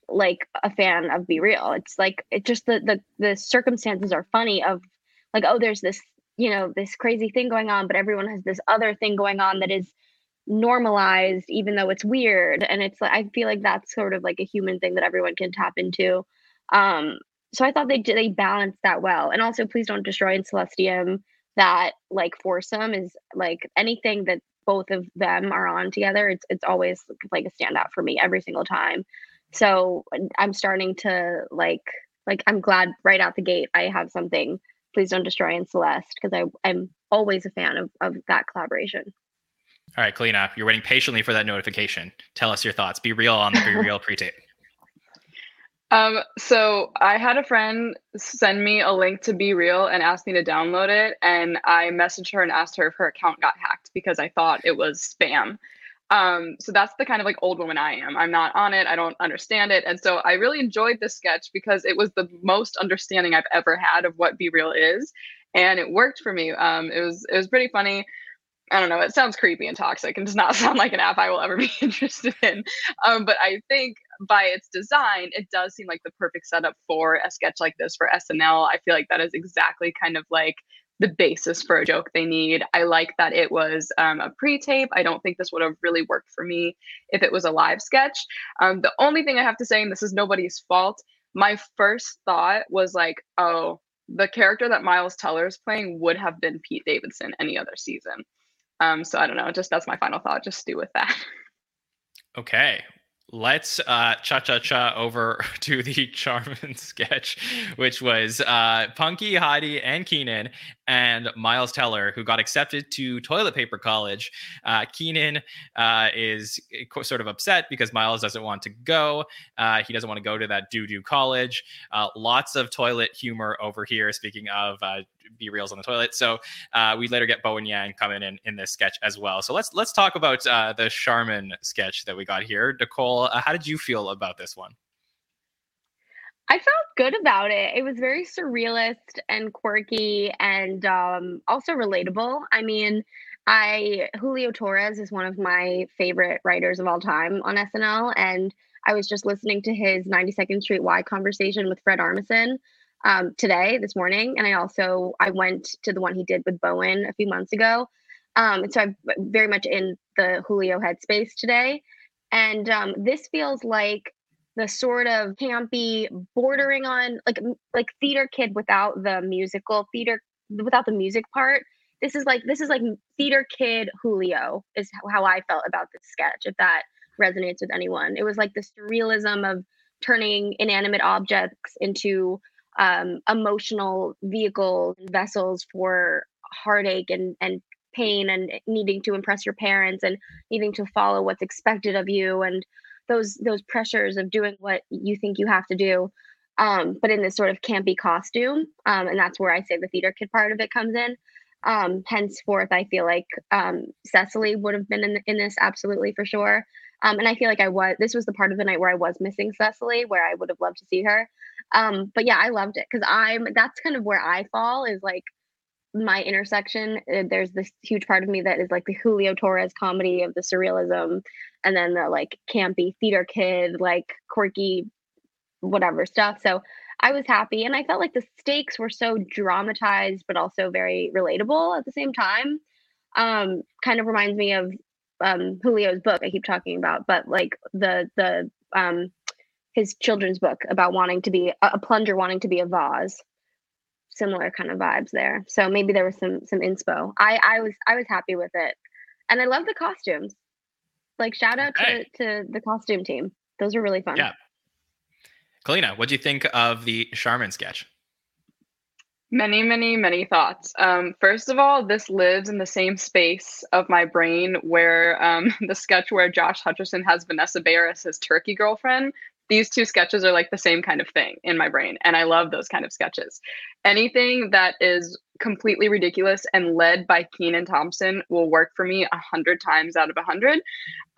like a fan of Be Real. It's like it just the the the circumstances are funny of like, oh, there's this, you know, this crazy thing going on, but everyone has this other thing going on that is normalized, even though it's weird. And it's like, I feel like that's sort of like a human thing that everyone can tap into. Um, so I thought they they balanced that well. And also, Please Don't Destroy and Celestium, that like foursome is like anything that both of them are on together, it's it's always like a standout for me every single time. So I'm starting to like like I'm glad right out the gate I have something Please Don't Destroy and Celeste, because I I'm always a fan of, of that collaboration. All right, Kalina, you're waiting patiently for that notification. Tell us your thoughts. Be Real on the Be Real pre-tape. Um, so I had a friend send me a link to Be Real and asked me to download it, and I messaged her and asked her if her account got hacked because I thought it was spam. Um, so that's the kind of like old woman I am. I'm not on it. I don't understand it. And so I really enjoyed this sketch because it was the most understanding I've ever had of what Be Real is, and it worked for me. Um, it was it was pretty funny. I don't know. It sounds creepy and toxic and does not sound like an app I will ever be interested in. Um, but I think by its design, it does seem like the perfect setup for a sketch like this for S N L. I feel like that is exactly kind of like the basis for a joke they need. I like that it was um, a pre-tape. I don't think this would have really worked for me if it was a live sketch. Um, the only thing I have to say, and this is nobody's fault, my first thought was like, oh, the character that Miles Teller is playing would have been Pete Davidson any other season. Um, so I don't know, just that's my final thought. Just do with that. Okay. Let's uh, cha-cha-cha over to the Charmin sketch, which was uh, Punkie, Heidi, and Keenan, and Miles Teller, who got accepted to Toilet Paper College. Uh, Keenan uh, is sort of upset because Miles doesn't want to go. Uh, he doesn't want to go to that doo-doo college. Uh, lots of toilet humor over here, speaking of uh, Be Reals on the toilet. So uh, we later get Bowen Yang coming in in this sketch as well. So let's let's talk about uh, the Charmin sketch that we got here. Nicole, uh, how did you feel about this one? I felt good about it. It was very surrealist and quirky and um, also relatable. I mean, I Julio Torres is one of my favorite writers of all time on S N L, and I was just listening to his ninety-second Street Y conversation with Fred Armisen Um, today, this morning. And I also, I went to the one he did with Bowen a few months ago. Um, and so I'm very much in the Julio headspace today. And um, this feels like the sort of campy, bordering on like, like theater kid without the musical theater, without the music part. This is like, this is like theater kid Julio is how I felt about this sketch, if that resonates with anyone. It was like the surrealism of turning inanimate objects into Um, emotional vehicles and vessels for heartache and, and pain and needing to impress your parents and needing to follow what's expected of you and those those pressures of doing what you think you have to do, um, but in this sort of campy costume. Um, and that's where I say the theater kid part of it comes in. Um, henceforth, I feel like um, Cecily would have been in, in this absolutely for sure. Um, and I feel like I was, this was the part of the night where I was missing Cecily, where I would have loved to see her. Um, but yeah, I loved it because I'm, that's kind of where I fall is like my intersection, there's this huge part of me that is like the Julio Torres comedy of the surrealism, and then the like campy theater kid, like quirky, whatever stuff. So I was happy, and I felt like the stakes were so dramatized, but also very relatable at the same time. Um, kind of reminds me of um, Julio's book I keep talking about, but like the the um, his children's book about wanting to be a, a plunger, wanting to be a vase. Similar kind of vibes there. So maybe there was some some inspo. I I was I was happy with it, and I love the costumes. Like shout out okay. to to the costume team. Those were really fun. Yeah. Kalina, what do you think of the Sharman sketch? Many, many, many thoughts. Um, first of all, this lives in the same space of my brain where um, the sketch where Josh Hutcherson has Vanessa Bayer as his turkey girlfriend. These two sketches are like the same kind of thing in my brain, and I love those kind of sketches. Anything that is completely ridiculous and led by Kenan Thompson will work for me a hundred times out of a hundred.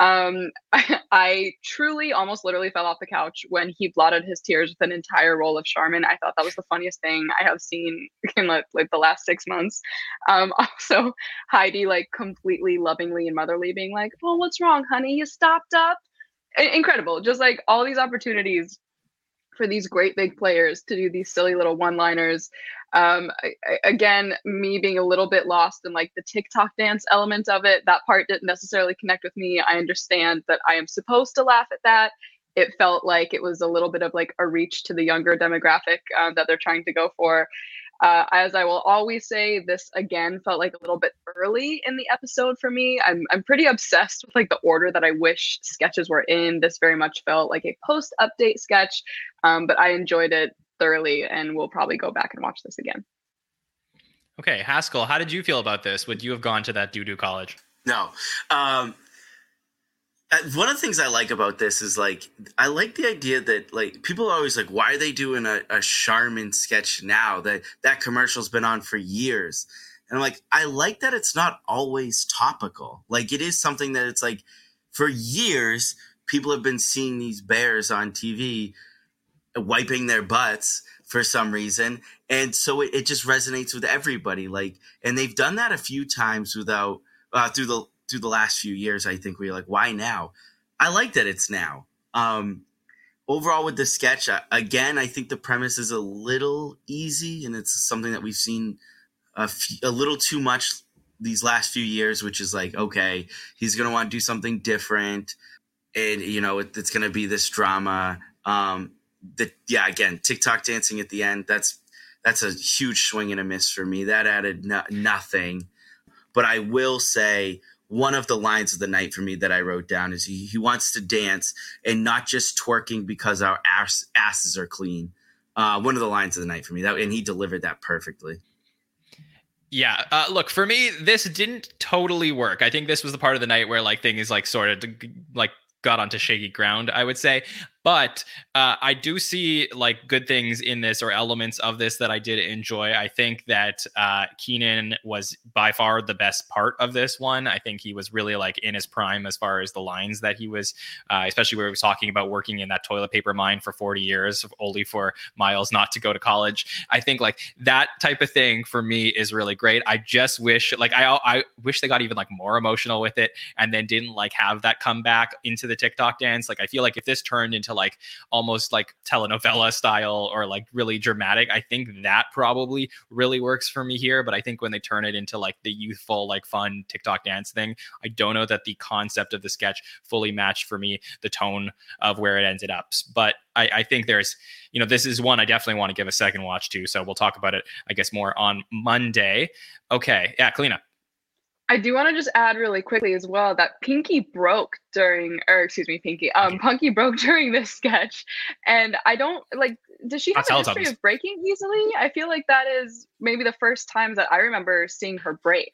Um, I, I truly almost literally fell off the couch when he blotted his tears with an entire roll of Charmin. I thought that was the funniest thing I have seen in like, like the last six months. Um, also, Heidi like completely lovingly and motherly being like, "Oh, what's wrong, honey? You stopped up." Incredible. Just like all these opportunities for these great big players to do these silly little one-liners. Um, I, I, again, me being a little bit lost in like the TikTok dance element of it. That part didn't necessarily connect with me. I understand that I am supposed to laugh at that. It felt like it was a little bit of like a reach to the younger demographic uh, that they're trying to go for. Uh, as I will always say, this again felt like a little bit early in the episode for me. I'm I'm pretty obsessed with like the order that I wish sketches were in. This very much felt like a post-update sketch, um, but I enjoyed it thoroughly and will probably go back and watch this again. Okay, Haskell, how did you feel about this? Would you have gone to that doo-doo college? No. Um, one of the things I like about this is like, I like the idea that like people are always like, why are they doing a, a Sharman sketch now? That that commercial's been on for years. And I'm like, I like that it's not always topical. Like it is something that it's like for years, people have been seeing these bears on T V wiping their butts for some reason. And so it, it just resonates with everybody. Like, and they've done that a few times without uh, through the, through the last few years, I think we were like, why now? I like that it's now. Um, overall with the sketch, I, again, I think the premise is a little easy, and it's something that we've seen a, f- a little too much these last few years, which is like, okay, he's going to want to do something different. And, you know, it, it's going to be this drama. Um, the, yeah, again, TikTok dancing at the end, that's that's a huge swing and a miss for me. That added no- nothing. But I will say, one of the lines of the night for me that I wrote down is he, he wants to dance and not just twerking because our ass, asses are clean. Uh, one of the lines of the night for me, that, and he delivered that perfectly. Yeah. Uh, look, for me, this didn't totally work. I think this was the part of the night where like things like sort of like got onto shaky ground, I would say. But uh, I do see like good things in this, or elements of this that I did enjoy. I think that uh, Kenan was by far the best part of this one. I think he was really like in his prime as far as the lines that he was, uh, especially where he was talking about working in that toilet paper mine for forty years, only for Miles not to go to college. I think like that type of thing for me is really great. I just wish like I I wish they got even like more emotional with it, and then didn't like have that come back into the TikTok dance. Like I feel like if this turned into like almost like telenovela style or like really dramatic, I think that probably really works for me here. But I think when they turn it into like the youthful, like fun TikTok dance thing, I don't know that the concept of the sketch fully matched for me the tone of where it ended up. But I, I think there's, you know, this is one I definitely want to give a second watch to. So we'll talk about it, I guess, more on Monday. Okay. Yeah. Kalina. I do want to just add really quickly as well that Pinky broke during, or excuse me, Pinky, um, Punkie broke during this sketch. And I don't, like, does she have That's a history of breaking easily? I feel like that is maybe the first time that I remember seeing her break.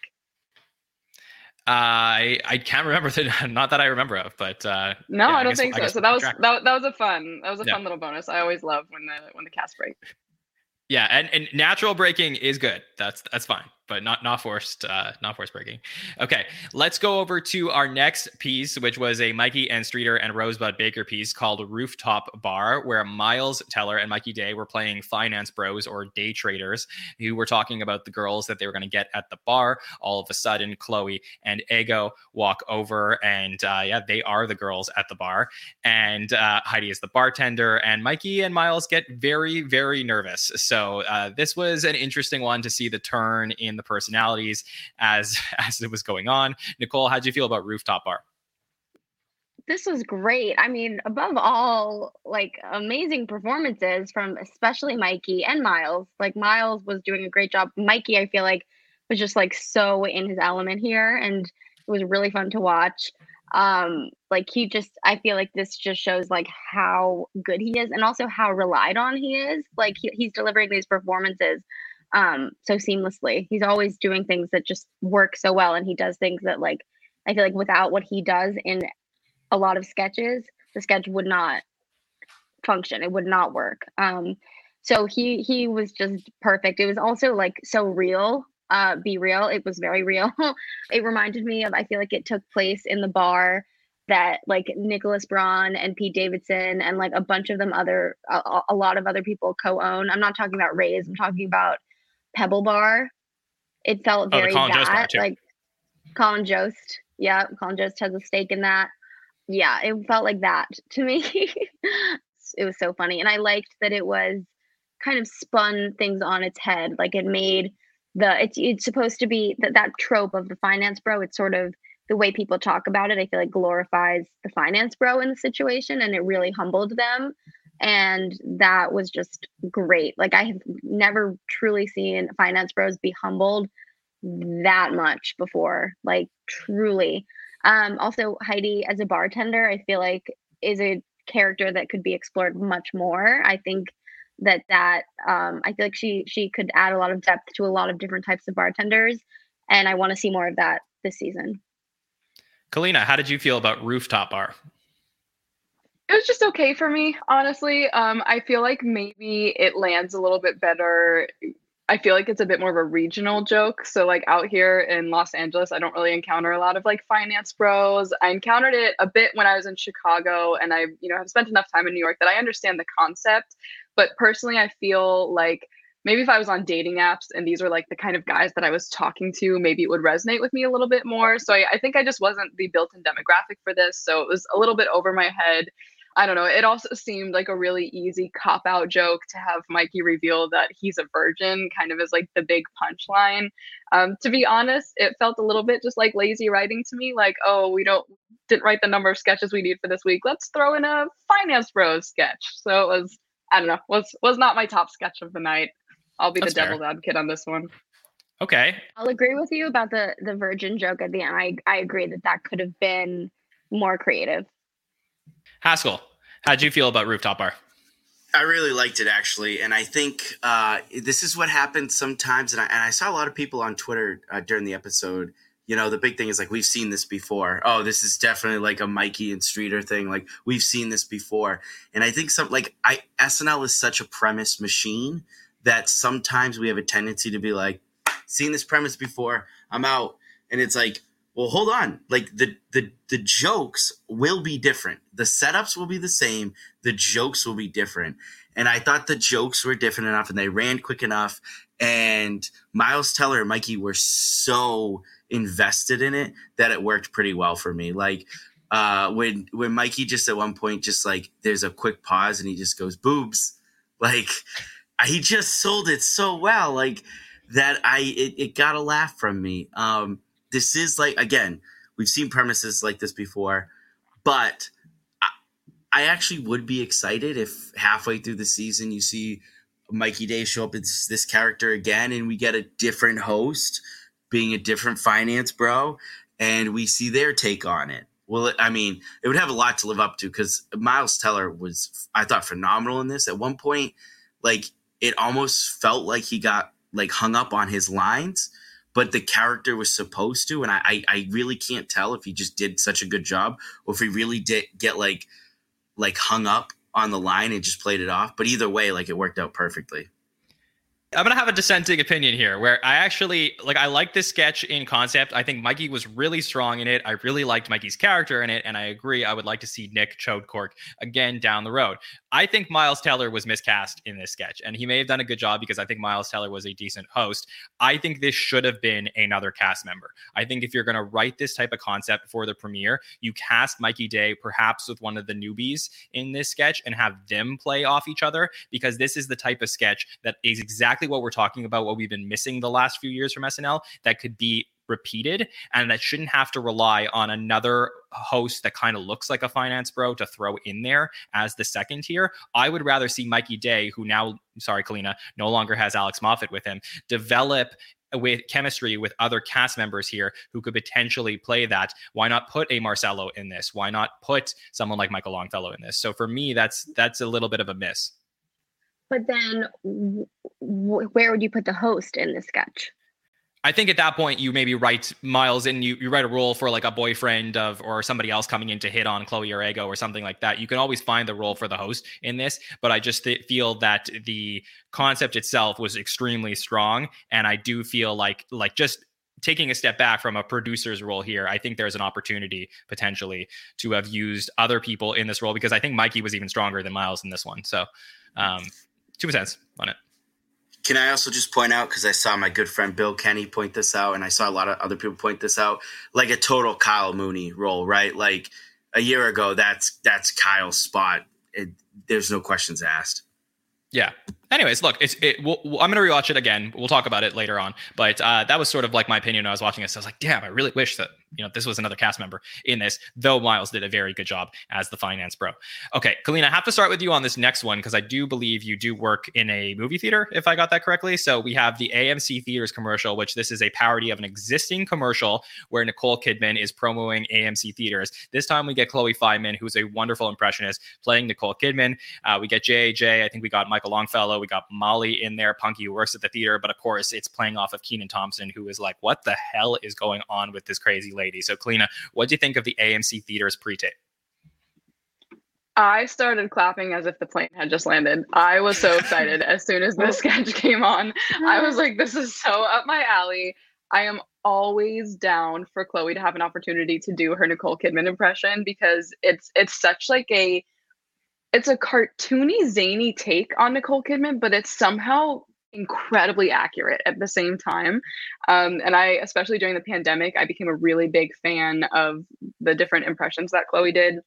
Uh, I, I can't remember, the, not that I remember of, but... Uh, no, yeah, I don't I guess, think so. So that was that, that was a fun, that was a yeah. fun little bonus. I always love when the when the cast breaks. Yeah, and, and natural breaking is good. That's That's fine. but not not forced, uh, not forced breaking. Okay, let's go over to our next piece, which was a Mikey and Streeter and Rosebud Baker piece called Rooftop Bar, where Miles Teller and Mikey Day were playing finance bros or day traders who were talking about the girls that they were going to get at the bar. All of a sudden, Chloe and Ego walk over, and uh, yeah, they are the girls at the bar. And uh, Heidi is the bartender, and Mikey and Miles get very, very nervous. So uh, this was an interesting one to see the turn in the personalities as as it was going on. Nicole, how'd you feel about Rooftop Bar? This was great. I mean, above all, like, amazing performances from especially Mikey and Miles. Like, Miles was doing a great job. Mikey, I feel like, was just like so in his element here, and it was really fun to watch. Um, like he just, I feel like this just shows like how good he is, and also how relied on he is. Like he, he's delivering these performances um, so seamlessly. He's always doing things that just work so well. And he does things that, like, I feel like without what he does in a lot of sketches, the sketch would not function. It would not work. Um, so he, he was just perfect. It was also like so real. Uh, be real. It was very real. It reminded me of, I feel like it took place in the bar that like Nicholas Braun and Pete Davidson and like a bunch of them other, a, a lot of other people co-own. I'm not talking about Ray's. I'm talking about Pebble Bar. It felt oh, very bad. Like Colin Jost. Yeah. Colin Jost has a stake in that. Yeah. It felt like that to me. It was so funny. And I liked that it was kind of spun things on its head. Like it made The it's it's supposed to be that that trope of the finance bro. It's sort of the way people talk about it. I feel like glorifies the finance bro in the situation, and it really humbled them, and that was just great. Like I have never truly seen finance bros be humbled that much before. Like truly. Um, also, Heidi as a bartender, I feel like is a character that could be explored much more. I think. that that um I feel like she she could add a lot of depth to a lot of different types of bartenders, and I want to see more of that this season. Kalina, how did you feel about Rooftop Bar? It was just okay for me, honestly. um I feel like maybe it lands a little bit better. I feel like it's a bit more of a regional joke, so like out here in Los Angeles I don't really encounter a lot of like finance bros. I encountered it a bit when I was in Chicago, and I you know have spent enough time in New York that I understand the concept. But personally, I feel like maybe if I was on dating apps and these were like the kind of guys that I was talking to, maybe it would resonate with me a little bit more. So I, I think I just wasn't the built-in demographic for this. So it was a little bit over my head. I don't know. It also seemed like a really easy cop-out joke to have Mikey reveal that he's a virgin, kind of as like the big punchline. Um, to be honest, it felt a little bit just like lazy writing to me. Like, oh, we don't didn't write the number of sketches we need for this week. Let's throw in a finance bros sketch. So it was... I don't know, was was not my top sketch of the night. I'll be That's the devil's fair. advocate on this one. Okay. I'll agree with you about the, the virgin joke at the end. I, I agree that that could have been more creative. Haskell, how'd you feel about Rooftop Bar? I really liked it, actually. And I think uh, this is what happens sometimes. And I, and I saw a lot of people on Twitter uh, during the episode. You know, the big thing is like, we've seen this before. Oh, this is definitely like a Mikey and Streeter thing. Like we've seen this before. And I think some like I S N L is such a premise machine that sometimes we have a tendency to be like, seen this premise before, I'm out. And it's like, well, hold on. Like the, the, the jokes will be different. The setups will be the same. The jokes will be different. And I thought the jokes were different enough and they ran quick enough. And Miles Teller and Mikey were so invested in it that it worked pretty well for me. Like uh, when when Mikey just at one point just like there's a quick pause and he just goes boobs. Like he just sold it so well, like that I it, it got a laugh from me. Um, this is like, again, we've seen premises like this before, but I, I actually would be excited if halfway through the season you see Mikey Day show up as this character again and we get a different host being a different finance bro, and we see their take on it. Well, I mean, it would have a lot to live up to because Miles Teller was, I thought, phenomenal in this. At one point, like, it almost felt like he got, like, hung up on his lines, but the character was supposed to, and I, I, I really can't tell if he just did such a good job or if he really did get, like, like hung up on the line and just played it off. But either way, like, it worked out perfectly. I'm going to have a dissenting opinion here where I actually like, I like this sketch in concept. I think Mikey was really strong in it. I really liked Mikey's character in it. And I agree. I would like to see Nick chode cork again down the road. I think Miles Teller was miscast in this sketch, and he may have done a good job because I think Miles Teller was a decent host. I think this should have been another cast member. I think if you're going to write this type of concept for the premiere, you cast Mikey Day, perhaps with one of the newbies in this sketch, and have them play off each other, because this is the type of sketch that is exactly what we're talking about, what we've been missing the last few years from S N L, that could be repeated and that shouldn't have to rely on another host that kind of looks like a finance bro to throw in there as the second tier. I would rather see Mikey Day, who now, sorry, Kalina, no longer has Alex Moffat with him, develop with chemistry with other cast members here who could potentially play that. Why not put a Marcello in this? Why not put someone like Michael Longfellow in this? So for me, that's that's a little bit of a miss. But then w- where would you put the host in the sketch? I think at that point, you maybe write Miles and you, you write a role for like a boyfriend of, or somebody else coming in to hit on Chloe or Ego or something like that. You can always find the role for the host in this, but I just th- feel that the concept itself was extremely strong. And I do feel like, like just taking a step back from a producer's role here, I think there's an opportunity potentially to have used other people in this role, because I think Mikey was even stronger than Miles in this one. So, um, two cents on it. Can I also just point out, because I saw my good friend Bill Kenny point this out, and I saw a lot of other people point this out, like a total Kyle Mooney role, right? Like a year ago, that's that's Kyle's spot. It, there's no questions asked. Yeah. Anyways, look, it's it. We'll, I'm going to rewatch it again. We'll talk about it later on. But uh, that was sort of like my opinion when I was watching this. I was like, damn, I really wish that, you know, this was another cast member in this, though Miles did a very good job as the finance bro. Okay, Kalina, I have to start with you on this next one, because I do believe you do work in a movie theater, if I got that correctly. So we have the A M C Theaters commercial, which this is a parody of an existing commercial where Nicole Kidman is promoting A M C Theaters. This time we get Chloe Fineman, who's a wonderful impressionist, playing Nicole Kidman. Uh, we get J J. I think we got Michael Longfellow. We got Molly in there, Punkie, who works at the theater. But of course, it's playing off of Kenan Thompson, who is like, what the hell is going on with this crazy lady? So, Kalina, what do you think of the A M C Theaters pre-tape? I started clapping as if the plane had just landed. I was so excited as soon as this sketch came on. I was like, this is so up my alley. I am always down for Chloe to have an opportunity to do her Nicole Kidman impression, because it's it's such like a, it's a cartoony, zany take on Nicole Kidman, but it's somehow incredibly accurate at the same time. Um, and I, especially during the pandemic, I became a really big fan of the different impressions that Chloe did.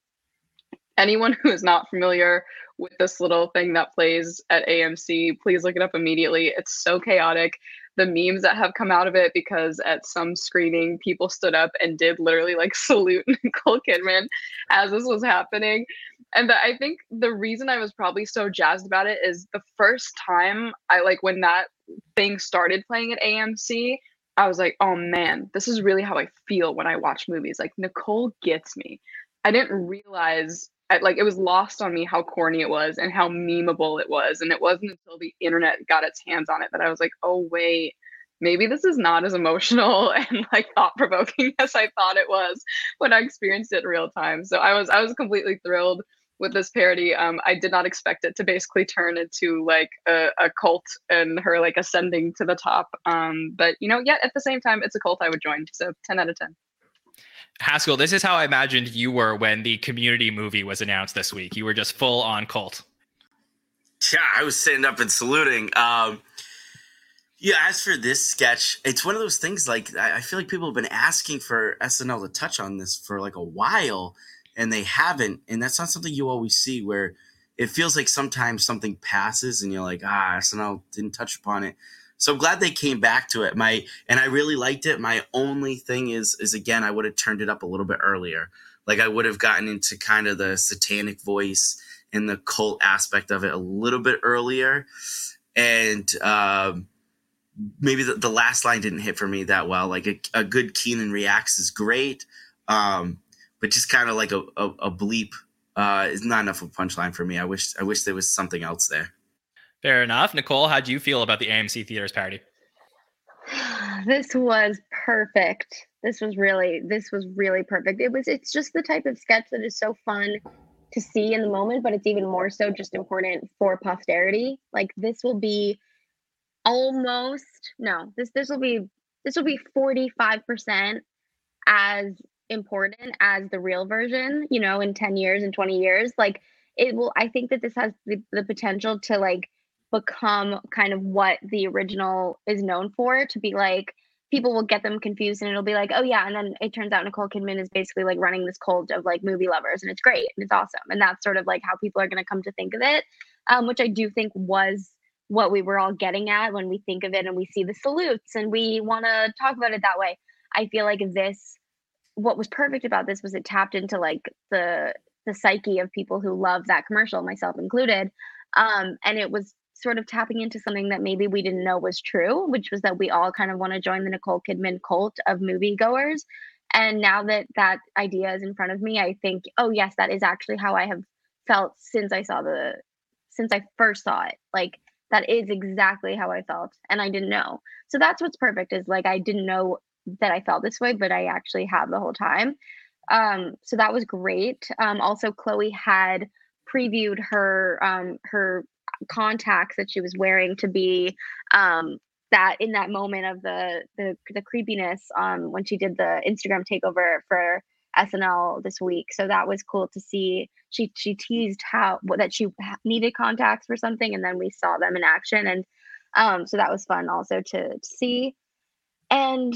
Anyone who is not familiar with this little thing that plays at A M C, please look it up immediately. It's so chaotic. The memes that have come out of it, because at some screening, people stood up and did literally like salute Nicole Kidman as this was happening. And the, I think the reason I was probably so jazzed about it is the first time I like when that thing started playing at A M C, I was like, oh man, this is really how I feel when I watch movies. Like Nicole gets me. I didn't realize I, like it was lost on me how corny it was and how memeable it was. And it wasn't until the internet got its hands on it that I was like, oh wait, maybe this is not as emotional and like thought-provoking as I thought it was when I experienced it in real time. So I was I was completely thrilled with this parody. Um, I did not expect it to basically turn into like a, a cult and her like ascending to the top. Um, but you know, yet at the same time, it's a cult I would join. So ten out of ten. Haskell, this is how I imagined you were when the Community movie was announced this week. You were just full on cult. Yeah, I was sitting up and saluting. Um, yeah, as for this sketch, it's one of those things like I feel like people have been asking for S N L to touch on this for like a while, and they haven't. And that's not something you always see, where it feels like sometimes something passes and you're like, ah, S N L didn't touch upon it. So I'm glad they came back to it. My and I really liked it. My only thing is, is again, I would have turned it up a little bit earlier. Like I would have gotten into kind of the satanic voice and the cult aspect of it a little bit earlier. And um, maybe the, the last line didn't hit for me that well. Like a, a good Keenan reacts is great, um, but just kind of like a, a, a bleep uh, is not enough of a punchline for me. I wish I wish there was something else there. Fair enough. Nicole, how do you feel about the A M C Theaters parody? This was perfect. This was really, this was really perfect. It was, it's just the type of sketch that is so fun to see in the moment, but it's even more so just important for posterity. Like this will be almost no, this this will be this will be forty-five percent as important as the real version, you know, in ten years and twenty years. Like it will, I think that this has the, the potential to like become kind of what the original is known for, to be like, people will get them confused and it'll be like, oh yeah. And then it turns out Nicole Kidman is basically like running this cult of like movie lovers, and it's great and it's awesome. And that's sort of like how people are going to come to think of it, um, which I do think was what we were all getting at when we think of it and we see the salutes and we want to talk about it that way. I feel like this, what was perfect about this was it tapped into like the the psyche of people who love that commercial, myself included. Um, and it was sort of tapping into something that maybe we didn't know was true, which was that we all kind of want to join the Nicole Kidman cult of moviegoers. And now that that idea is in front of me, I think, oh yes, that is actually how I have felt since I saw the, since I first saw it. Like that is exactly how I felt. And I didn't know. So that's what's perfect, is like, I didn't know that I felt this way, but I actually have the whole time. Um, so that was great. Um, also Chloe had previewed her, um, her, contacts that she was wearing to be um that in that moment of the the, the creepiness um when she did the Instagram takeover for S N L this week. So that was cool to see. She she teased how that she needed contacts for something, and then we saw them in action, and um so that was fun also to, to see. And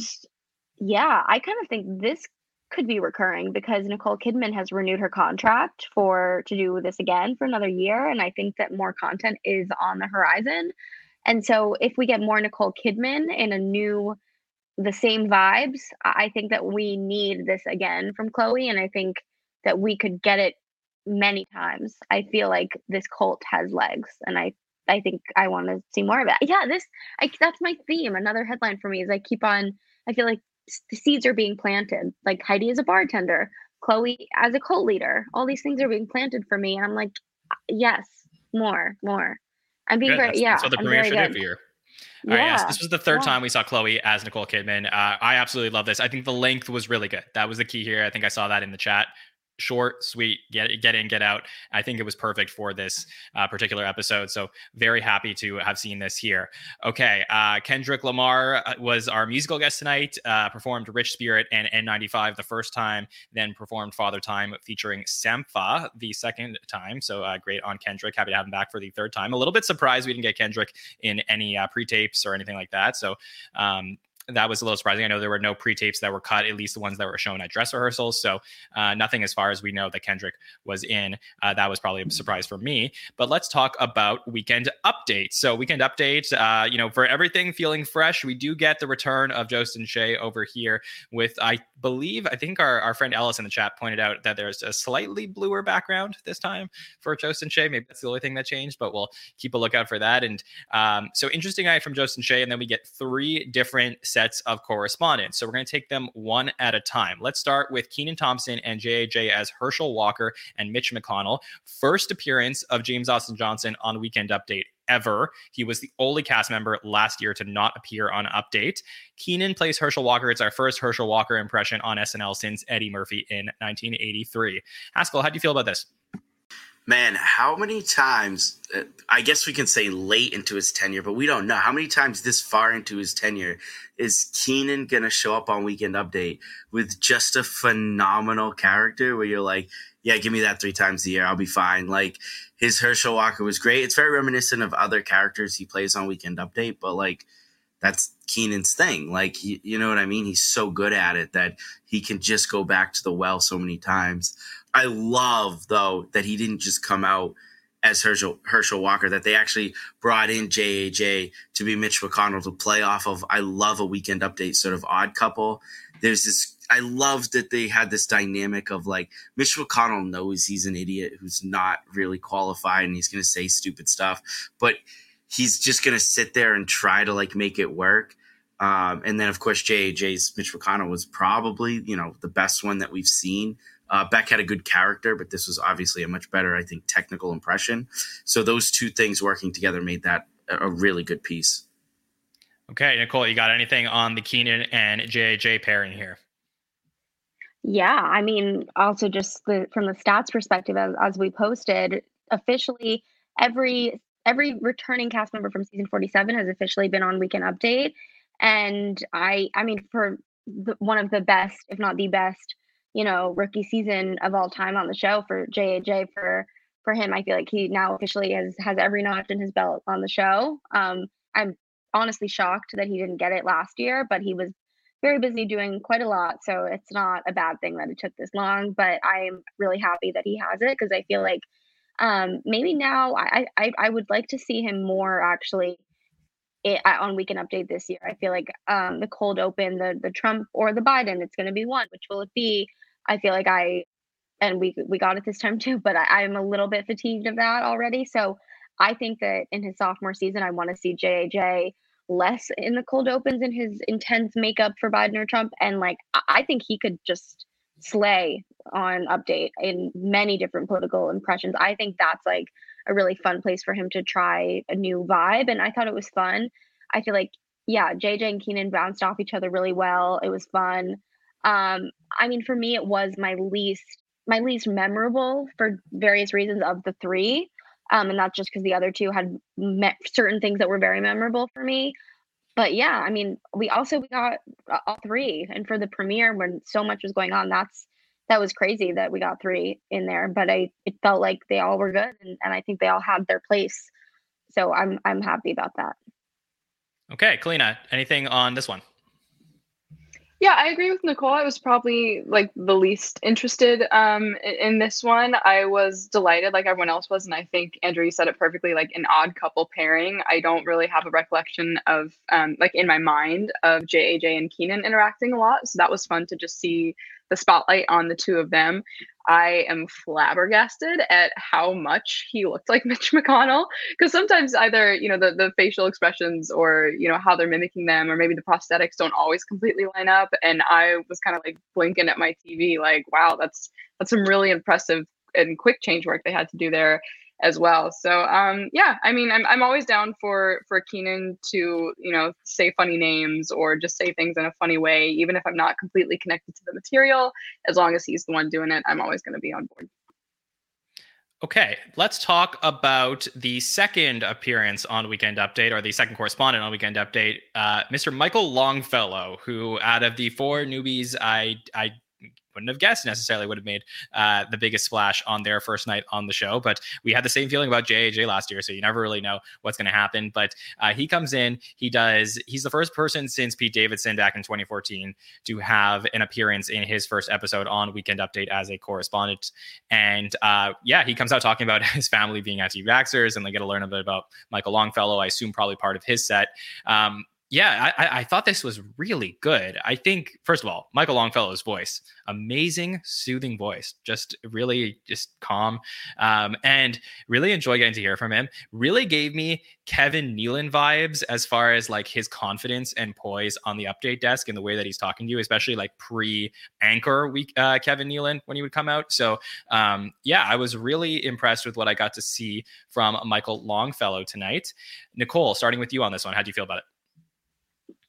yeah, I kind of think this could be recurring because Nicole Kidman has renewed her contract for to do this again for another year. And I think that more content is on the horizon. And so if we get more Nicole Kidman in a new, the same vibes, I think that we need this again from Chloe. And I think that we could get it many times. I feel like this cult has legs, and I, I think I want to see more of it. Yeah, this, I, that's my theme. Another headline for me is I keep on, I feel like the seeds are being planted. Like Heidi is a bartender, Chloe as a cult leader, all these things are being planted for me, and I'm like, yes, more, more. I'm being good. Very, that's, yeah. So the premiere should do for you. All yeah. right, yes, this was the third yeah. time we saw Chloe as Nicole Kidman. Uh, I absolutely love this. I think the length was really good. That was the key here. I think I saw that in the chat. Short, sweet, get get in, get out. I think it was perfect for this uh, particular episode. So very happy to have seen this here. Okay, uh, Kendrick Lamar was our musical guest tonight, uh, performed Rich Spirit and N ninety-five the first time, then performed Father Time featuring Sampha the second time. So uh, great on Kendrick. Happy to have him back for the third time. A little bit surprised we didn't get Kendrick in any uh, pre-tapes or anything like that. So um that was a little surprising. I know there were no pre-tapes that were cut, at least the ones that were shown at dress rehearsals. So uh, nothing as far as we know that Kendrick was in. Uh, that was probably a surprise for me. But let's talk about Weekend Update. So Weekend Update, uh, you know, for everything feeling fresh, we do get the return of Jostin Shea over here with, I believe, I think our, our friend Ellis in the chat pointed out that there's a slightly bluer background this time for Jostin Shea. Maybe that's the only thing that changed, but we'll keep a lookout for that. And um, so interesting eye from Jostin Shea. And then we get three different sets sets of correspondence. So we're going to take them one at a time. Let's start with Kenan Thompson and J J as Herschel Walker and Mitch McConnell. First appearance of James Austin Johnson on Weekend Update ever. He was the only cast member last year to not appear on Update. Kenan plays Herschel Walker. It's our first Herschel Walker impression on S N L since Eddie Murphy in nineteen eighty-three. Haskell, how do you feel about this? Man, how many times, I guess we can say late into his tenure, but we don't know. How many times this far into his tenure is Kenan going to show up on Weekend Update with just a phenomenal character where you're like, yeah, give me that three times a year, I'll be fine. Like, his Herschel Walker was great. It's very reminiscent of other characters he plays on Weekend Update, but, like, that's Kenan's thing. Like, he, you know what I mean? He's so good at it that he can just go back to the well so many times. I love, though, that he didn't just come out as Herschel, Herschel Walker, that they actually brought in J A J to be Mitch McConnell to play off of. I love a Weekend Update sort of odd couple. There's this, I love that they had this dynamic of like, Mitch McConnell knows he's an idiot who's not really qualified and he's going to say stupid stuff, but he's just going to sit there and try to like make it work. Um, and then, of course, J A J's Mitch McConnell was probably, you know, the best one that we've seen. Uh, Beck had a good character, but this was obviously a much better, I think, technical impression. So those two things working together made that a really good piece. Okay, Nicole, you got anything on the Kenan and J A J pairing here? Yeah, I mean, also just the, from the stats perspective, as, as we posted, officially every every returning cast member from season forty-seven has officially been on Weekend Update. And I, I mean, for the, one of the best, if not the best, you know, rookie season of all time on the show for J J, for, for him, I feel like he now officially has, has every notch in his belt on the show. Um, I'm honestly shocked that he didn't get it last year, but he was very busy doing quite a lot. So it's not a bad thing that it took this long, but I'm really happy that he has it, because I feel like um, maybe now I, I, I would like to see him more actually It, on Weekend Update this year. I feel like um, the cold open, the the Trump or the Biden, it's going to be one. Which will it be? I feel like I, and we we got it this time too, but I, I'm a little bit fatigued of that already. So I think that in his sophomore season, I want to see J J less in the cold opens and his intense makeup for Biden or Trump. And like, I think he could just slay on Update in many different political impressions. I think that's like a really fun place for him to try a new vibe. And I thought it was fun. I feel like, yeah, J J and Keenan bounced off each other really well. It was fun. Um, I mean, for me, it was my least, my least memorable for various reasons of the three. Um, and that's just because the other two had met certain things that were very memorable for me. But yeah, I mean, we also we got all three. And for the premiere, when so much was going on, that's, that was crazy that we got three in there, but I it felt like they all were good, and, and I think they all had their place. So I'm I'm happy about that. Okay, Kalina, anything on this one? Yeah, I agree with Nicole. I was probably like the least interested um, in, in this one. I was delighted like everyone else was, and I think Andrew, you said it perfectly, like an odd couple pairing. I don't really have a recollection of um, like in my mind of J A J and Keenan interacting a lot. So that was fun to just see the spotlight on the two of them. I am flabbergasted at how much he looked like Mitch McConnell, because sometimes either, you know, the, the facial expressions or, you know, how they're mimicking them, or maybe the prosthetics don't always completely line up. And I was kind of like blinking at my T V like, wow, that's that's some really impressive and quick change work they had to do there as well. So um, yeah, I mean, I'm I'm always down for for Keenan to, you know, say funny names or just say things in a funny way, even if I'm not completely connected to the material. As long as he's the one doing it, I'm always going to be on board. Okay, let's talk about the second appearance on Weekend Update, or the second correspondent on Weekend Update, uh, Mister Michael Longfellow, who out of the four newbies, I I. wouldn't have guessed necessarily would have made uh, the biggest splash on their first night on the show. But we had the same feeling about J A J last year, so you never really know what's going to happen. But uh, he comes in, he does, he's the first person since Pete Davidson back in twenty fourteen to have an appearance in his first episode on Weekend Update as a correspondent. And uh, yeah, he comes out talking about his family being anti-vaxxers, and they get to learn a bit about Michael Longfellow, I assume probably part of his set. Um, Yeah, I, I thought this was really good. I think, first of all, Michael Longfellow's voice, amazing, soothing voice, just really just calm, um, and really enjoy getting to hear from him. Really gave me Kevin Nealon vibes as far as like his confidence and poise on the update desk and the way that he's talking to you, especially like pre-anchor week, uh, Kevin Nealon when he would come out. So um, yeah, I was really impressed with what I got to see from Michael Longfellow tonight. Nicole, starting with you on this one, how do you feel about it?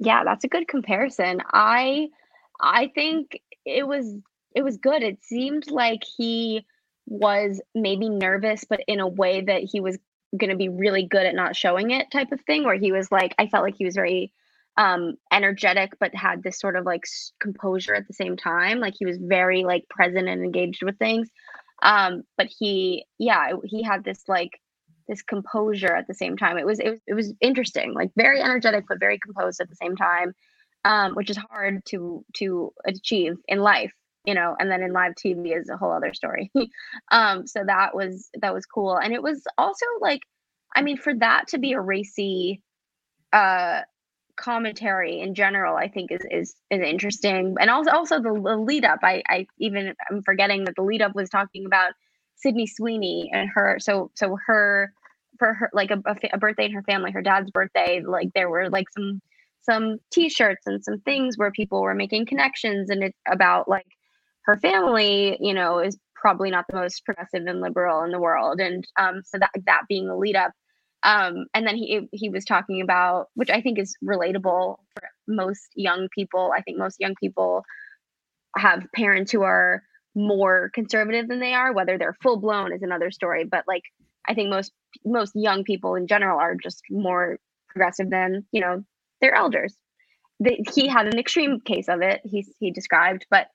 Yeah, that's a good comparison. I I think it was it was good. It seemed like he was maybe nervous, but in a way that he was going to be really good at not showing it type of thing, where he was like, I felt like he was very um, energetic, but had this sort of like composure at the same time. Like he was very like present and engaged with things. Um, but he, yeah, he had this like, this composure at the same time. It was, it was, it was interesting, like very energetic, but very composed at the same time, um, which is hard to, to achieve in life, you know, and then in live T V is a whole other story. um, so that was, that was cool. And it was also like, I mean, for that to be a racy, uh, commentary in general, I think is, is, is interesting. And also, also the, the lead up, I, I even, I'm forgetting that the lead up was talking about Sydney Sweeney and her, so, so her, for her, like a, a birthday in her family, her dad's birthday, like there were like some, some t-shirts and some things where people were making connections, and it's about like her family, you know, is probably not the most progressive and liberal in the world. And, um, so that, that being the lead up, um, and then he, he was talking about, which I think is relatable for most young people. I think most young people have parents who are more conservative than they are, whether they're full blown is another story, but like, I think most most young people in general are just more progressive than, you know, their elders. They, he had an extreme case of it, he, he described, but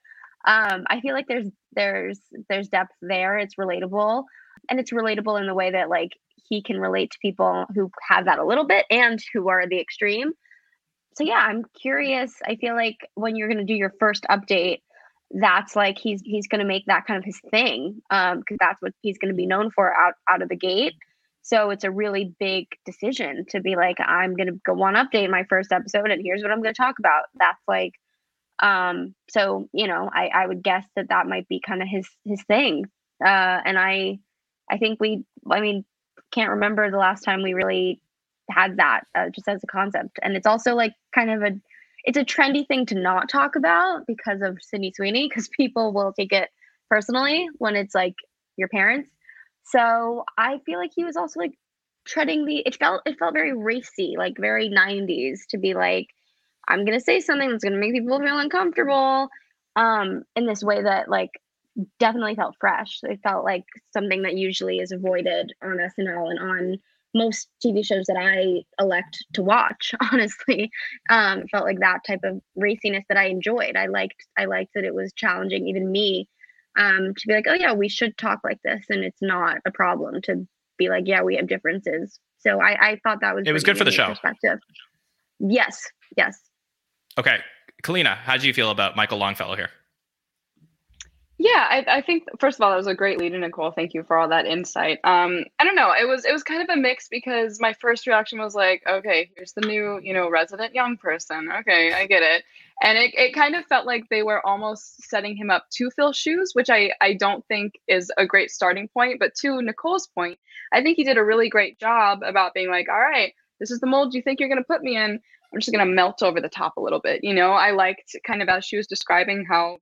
um, I feel like there's there's there's depth there. It's relatable, and it's relatable in the way that, like, he can relate to people who have that a little bit and who are the extreme. So yeah, I'm curious. I feel like when you're going to do your first update, that's like he's he's going to make that kind of his thing, um, because that's what he's going to be known for out, out of the gate. So it's a really big decision to be like, I'm going to go on update my first episode and here's what I'm going to talk about. That's like, um, so, you know, I, I would guess that that might be kind of his, his thing. Uh, and I, I think we, I mean, can't remember the last time we really had that uh, just as a concept. And it's also like kind of a, it's a trendy thing to not talk about because of Sydney Sweeney, because people will take it personally when it's like your parents. So I feel like he was also like treading the, it felt, it felt very racy, like very nineties to be like, I'm going to say something that's going to make people feel uncomfortable, um, in this way that like definitely felt fresh. It felt like something that usually is avoided on S N L and on most T V shows that I elect to watch, honestly. Um, it felt like that type of raciness that I enjoyed. I liked, I liked that it was challenging even me. Um, to be like, oh yeah, we should talk like this, and it's not a problem to be like, yeah, we have differences. So I, I thought that was it was good for the show. Yes, yes. Okay, Kalina, how do you feel about Michael Longfellow here? Yeah, I, I think first of all, that was a great lead, Nicole. Thank you for all that insight. Um, I don't know, it was it was kind of a mix because my first reaction was like, okay, here's the new, you know, resident young person. Okay, I get it. And it, it kind of felt like they were almost setting him up to fill shoes, which I, I don't think is a great starting point. But to Nicole's point, I think he did a really great job about being like, all right, this is the mold you think you're going to put me in. I'm just going to melt over the top a little bit. You know, I liked kind of as she was describing how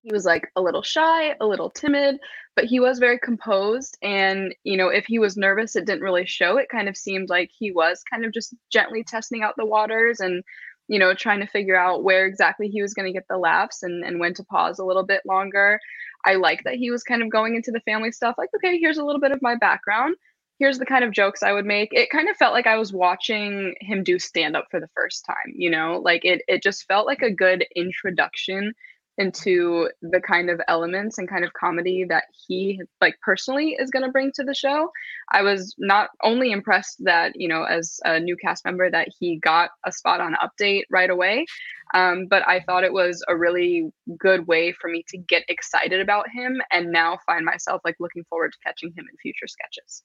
he was like a little shy, a little timid, but he was very composed. And, you know, if he was nervous, it didn't really show. It kind of seemed like he was kind of just gently testing out the waters and, you know, trying to figure out where exactly he was going to get the laughs and, and when to pause a little bit longer. I like that he was kind of going into the family stuff. Like, okay, here's a little bit of my background. Here's the kind of jokes I would make. It kind of felt like I was watching him do stand-up for the first time, you know? Like, it it just felt like a good introduction into the kind of elements and kind of comedy that he, like, personally is going to bring to the show. I was not only impressed that, you know, as a new cast member that he got a spot on Update right away, um, but I thought it was a really good way for me to get excited about him and now find myself, like, looking forward to catching him in future sketches.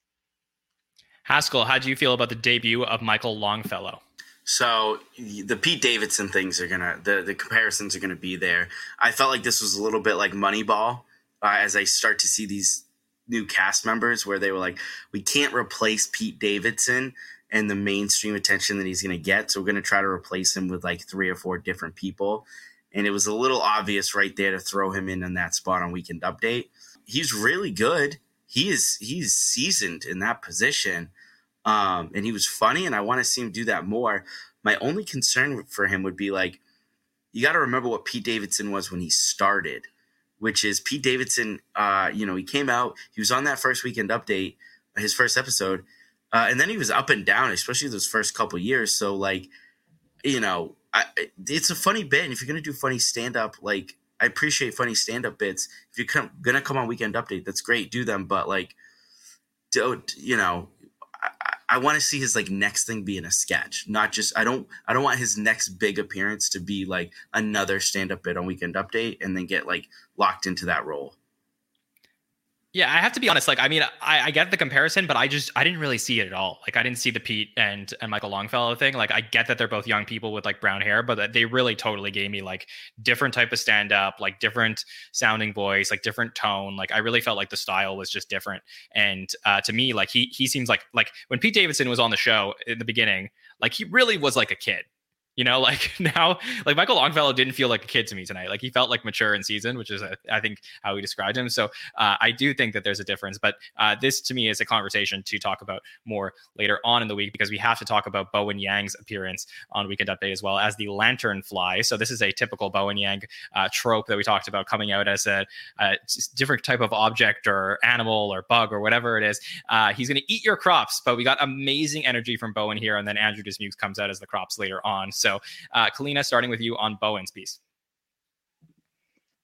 Haskell, how do you feel about the debut of Michael Longfellow? So the Pete Davidson things are going to – the the comparisons are going to be there. I felt like this was a little bit like Moneyball uh, as I start to see these new cast members where they were like, we can't replace Pete Davidson and the mainstream attention that he's going to get, so we're going to try to replace him with like three or four different people. And it was a little obvious right there to throw him in on that spot on Weekend Update. He's really good. He is he's seasoned in that position. Um, and he was funny, and I want to see him do that more. My only concern for him would be like, you got to remember what Pete Davidson was when he started, which is Pete Davidson. Uh, you know, he came out, he was on that first Weekend Update, his first episode, uh, and then he was up and down, especially those first couple years. So like, you know, I, it's a funny bit. And if you're going to do funny stand-up, like I appreciate funny stand-up bits. If you're come, going to come on Weekend Update, that's great. Do them. But like, don't, you know, I want to see his like next thing be in a sketch, not just, I don't, I don't want his next big appearance to be like another stand-up bit on Weekend Update and then get like locked into that role. Yeah. I have to be honest. Like, I mean, I, I get the comparison, but I just, I didn't really see it at all. Like I didn't see the Pete and, and Michael Longfellow thing. Like I get that they're both young people with like brown hair, but they really totally gave me like different type of stand-up, like different sounding voice, like different tone. Like I really felt like the style was just different. And uh, to me, like he, he seems like, like when Pete Davidson was on the show in the beginning, like he really was like a kid. You know, like now, like Michael Longfellow didn't feel like a kid to me tonight. Like he felt like mature and seasoned, which is, I think, how he described him. So uh, I do think that there's a difference. But uh, this to me is a conversation to talk about more later on in the week, because we have to talk about Bowen Yang's appearance on Weekend Update as well as the lantern fly. So this is a typical Bowen Yang uh, trope that we talked about, coming out as a, a different type of object or animal or bug or whatever it is. Uh, he's going to eat your crops. But we got amazing energy from Bowen here. And then Andrew Dismukes comes out as the crops later on. So, uh, Kalina, starting with you on Bowen's piece.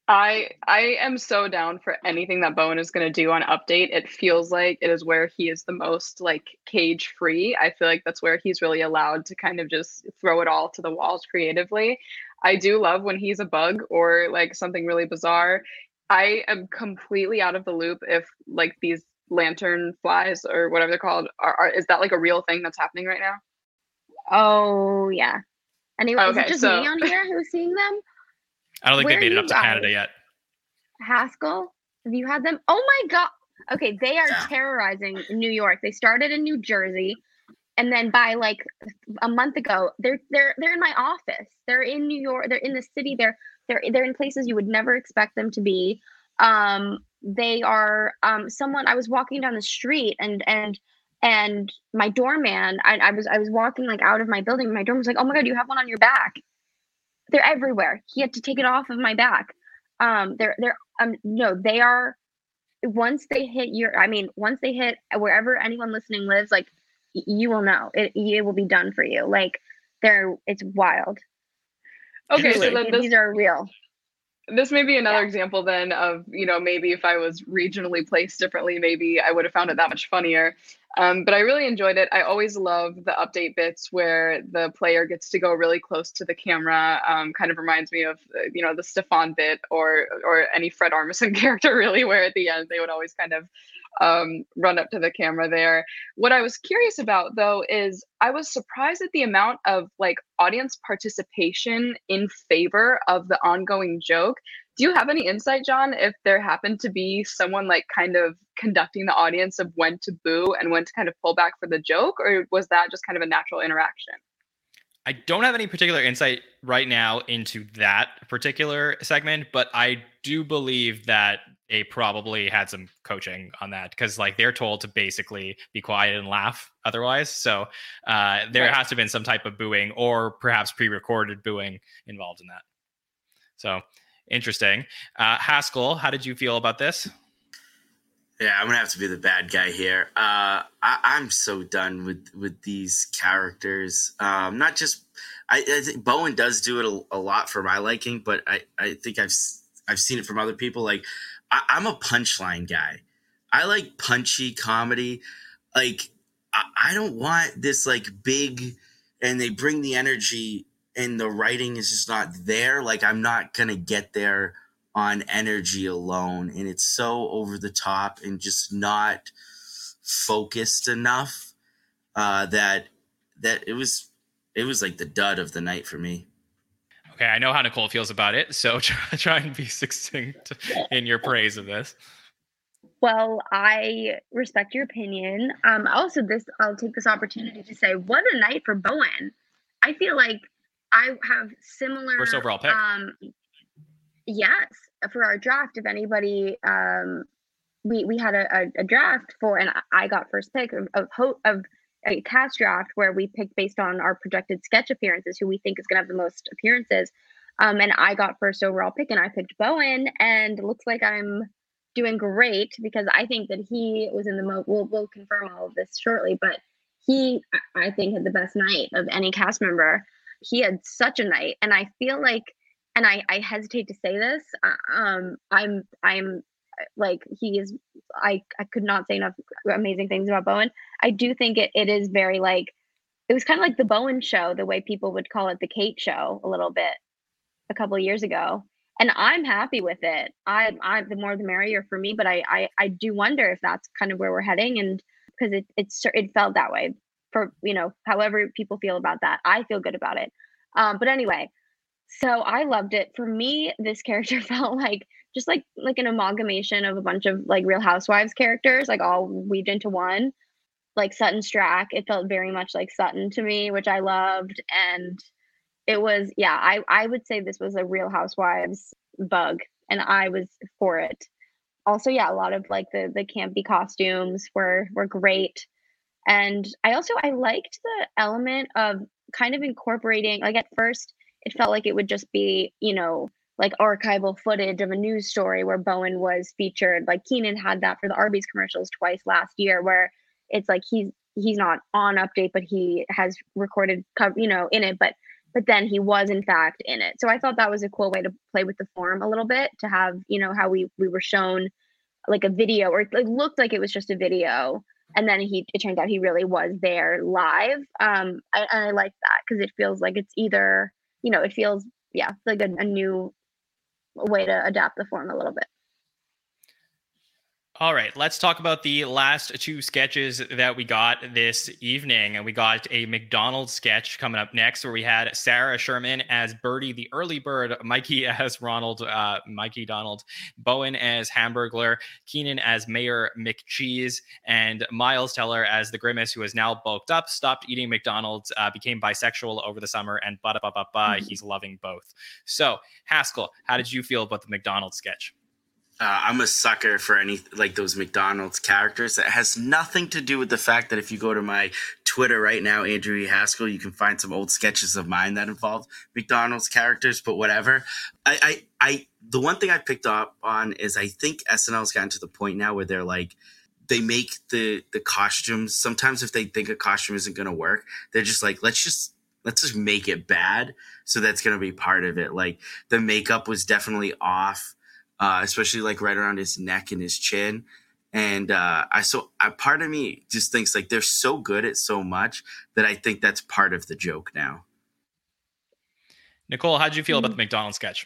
I I am so down for anything that Bowen is going to do on Update. It feels like it is where he is the most like cage free. I feel like that's where he's really allowed to kind of just throw it all to the walls creatively. I do love when he's a bug or like something really bizarre. I am completely out of the loop if like these lantern flies or whatever they're called are, are is that like a real thing that's happening right now? Oh yeah. Anyway, okay, is it just so... me on here who's seeing them? I don't think Where they made it up to guys? Canada yet. Haskell, have you had them? Oh my God. Okay, they are terrorizing New York. They started in New Jersey. And then by like a month ago, they're they're they're in my office. They're in New York. They're in the city. They're they're they're in places you would never expect them to be. Um, they are um, someone I was walking down the street and and And my doorman, I, I was I was walking like out of my building. My doorman was like, "Oh my God, you have one on your back." They're everywhere. He had to take it off of my back. Um, they're they're um no, they are. Once they hit your, I mean, once they hit wherever anyone listening lives, like you will know it. It will be done for you. Like they're, it's wild. Okay, so then this- these are real. This may be another yeah. example then of, you know, maybe if I was regionally placed differently, maybe I would have found it that much funnier. Um, but I really enjoyed it. I always love the update bits where the player gets to go really close to the camera. Um, kind of reminds me of, you know, the Stefan bit or or any Fred Armisen character really, where at the end they would always kind of um, run up to the camera there. What I was curious about, though, is I was surprised at the amount of like audience participation in favor of the ongoing joke. Do you have any insight, John, if there happened to be someone like kind of conducting the audience of when to boo and when to kind of pull back for the joke, or was that just kind of a natural interaction? I don't have any particular insight right now into that particular segment, but I do believe that they probably had some coaching on that, because like they're told to basically be quiet and laugh otherwise. So uh, there right. has to have been some type of booing or perhaps pre-recorded booing involved in that. So interesting. Uh, Haskell, how did you feel about this? Yeah, I'm gonna have to be the bad guy here. Uh, I, I'm so done with, with these characters. Um, not just I, I think Bowen does do it a, a lot for my liking, but I, I think I've I've seen it from other people. Like I, I'm a punchline guy. I like punchy comedy. Like I, I don't want this like big, and they bring the energy and the writing is just not there. Like I'm not gonna get there on energy alone, and it's so over the top and just not focused enough uh, that that it was it was like the dud of the night for me. Okay, I know how Nicole feels about it, so try, try and be succinct in your praise of this. Well, I respect your opinion. Um, also, this I'll take this opportunity to say, what a night for Bowen. I feel like I have similar first overall pick. Um, yes, for our draft, if anybody, um, we we had a, a, a draft for, and I got first pick of, of of a cast draft where we picked based on our projected sketch appearances, who we think is going to have the most appearances. Um, and I got first overall pick, and I picked Bowen, and it looks like I'm doing great because I think that he was in the most. We'll we'll confirm all of this shortly, but he I think had the best night of any cast member. He had such a night, and I feel like, and I, I hesitate to say this, um, I'm, I'm like, he is, I, I could not say enough amazing things about Bowen. I do think it, it is very like, it was kind of like the Bowen show, the way people would call it the Kate show a little bit a couple of years ago. And I'm happy with it. I, I, the more the merrier for me, but I, I, I do wonder if that's kind of where we're heading. And because it, it's, it felt that way. For, you know, however people feel about that, I feel good about it. Um, but anyway, so I loved it. For me, this character felt like just like like an amalgamation of a bunch of like Real Housewives characters, like all weaved into one, like Sutton Strack. It felt very much like Sutton to me, which I loved. And it was, yeah, I, I would say this was a Real Housewives bug, and I was for it. Also, yeah, a lot of like the the campy costumes were were great. And I also, I liked the element of kind of incorporating, like at first it felt like it would just be, you know, like archival footage of a news story where Bowen was featured. Like Keenan had that for the Arby's commercials twice last year, where it's like he's he's not on Update, but he has recorded, you know, in it, but but then he was in fact in it. So I thought that was a cool way to play with the form a little bit, to have, you know, how we we were shown like a video, or it like, looked like it was just a video, and then he it turned out he really was there live. Um, I, and I like that, because it feels like it's either, you know, it feels yeah like a, a new way to adapt the form a little bit. All right, let's talk about the last two sketches that we got this evening. And we got a McDonald's sketch coming up next, where we had Sarah Sherman as Birdie the Early Bird, Mikey as Ronald, uh, Mikey Donald, Bowen as Hamburglar, Keenan as Mayor McCheese, and Miles Teller as the Grimace, who is now bulked up, stopped eating McDonald's, uh, became bisexual over the summer, and ba-da-ba-ba-ba, mm-hmm. he's loving both. So, Haskell, how did you feel about the McDonald's sketch? Uh, I'm a sucker for any like those McDonald's characters. That has nothing to do with the fact that if you go to my Twitter right now, Andrew E. Haskell, you can find some old sketches of mine that involve McDonald's characters, but whatever. I, I, I the one thing I picked up on is I think S N L's gotten to the point now where they're like, they make the, the costumes. Sometimes if they think a costume isn't going to work, they're just like, let's just, let's just make it bad. So that's going to be part of it. Like the makeup was definitely off. Uh, especially like right around his neck and his chin. And uh, I so I, part of me just thinks like they're so good at so much that I think that's part of the joke now. Nicole, how did you feel about the McDonald's sketch?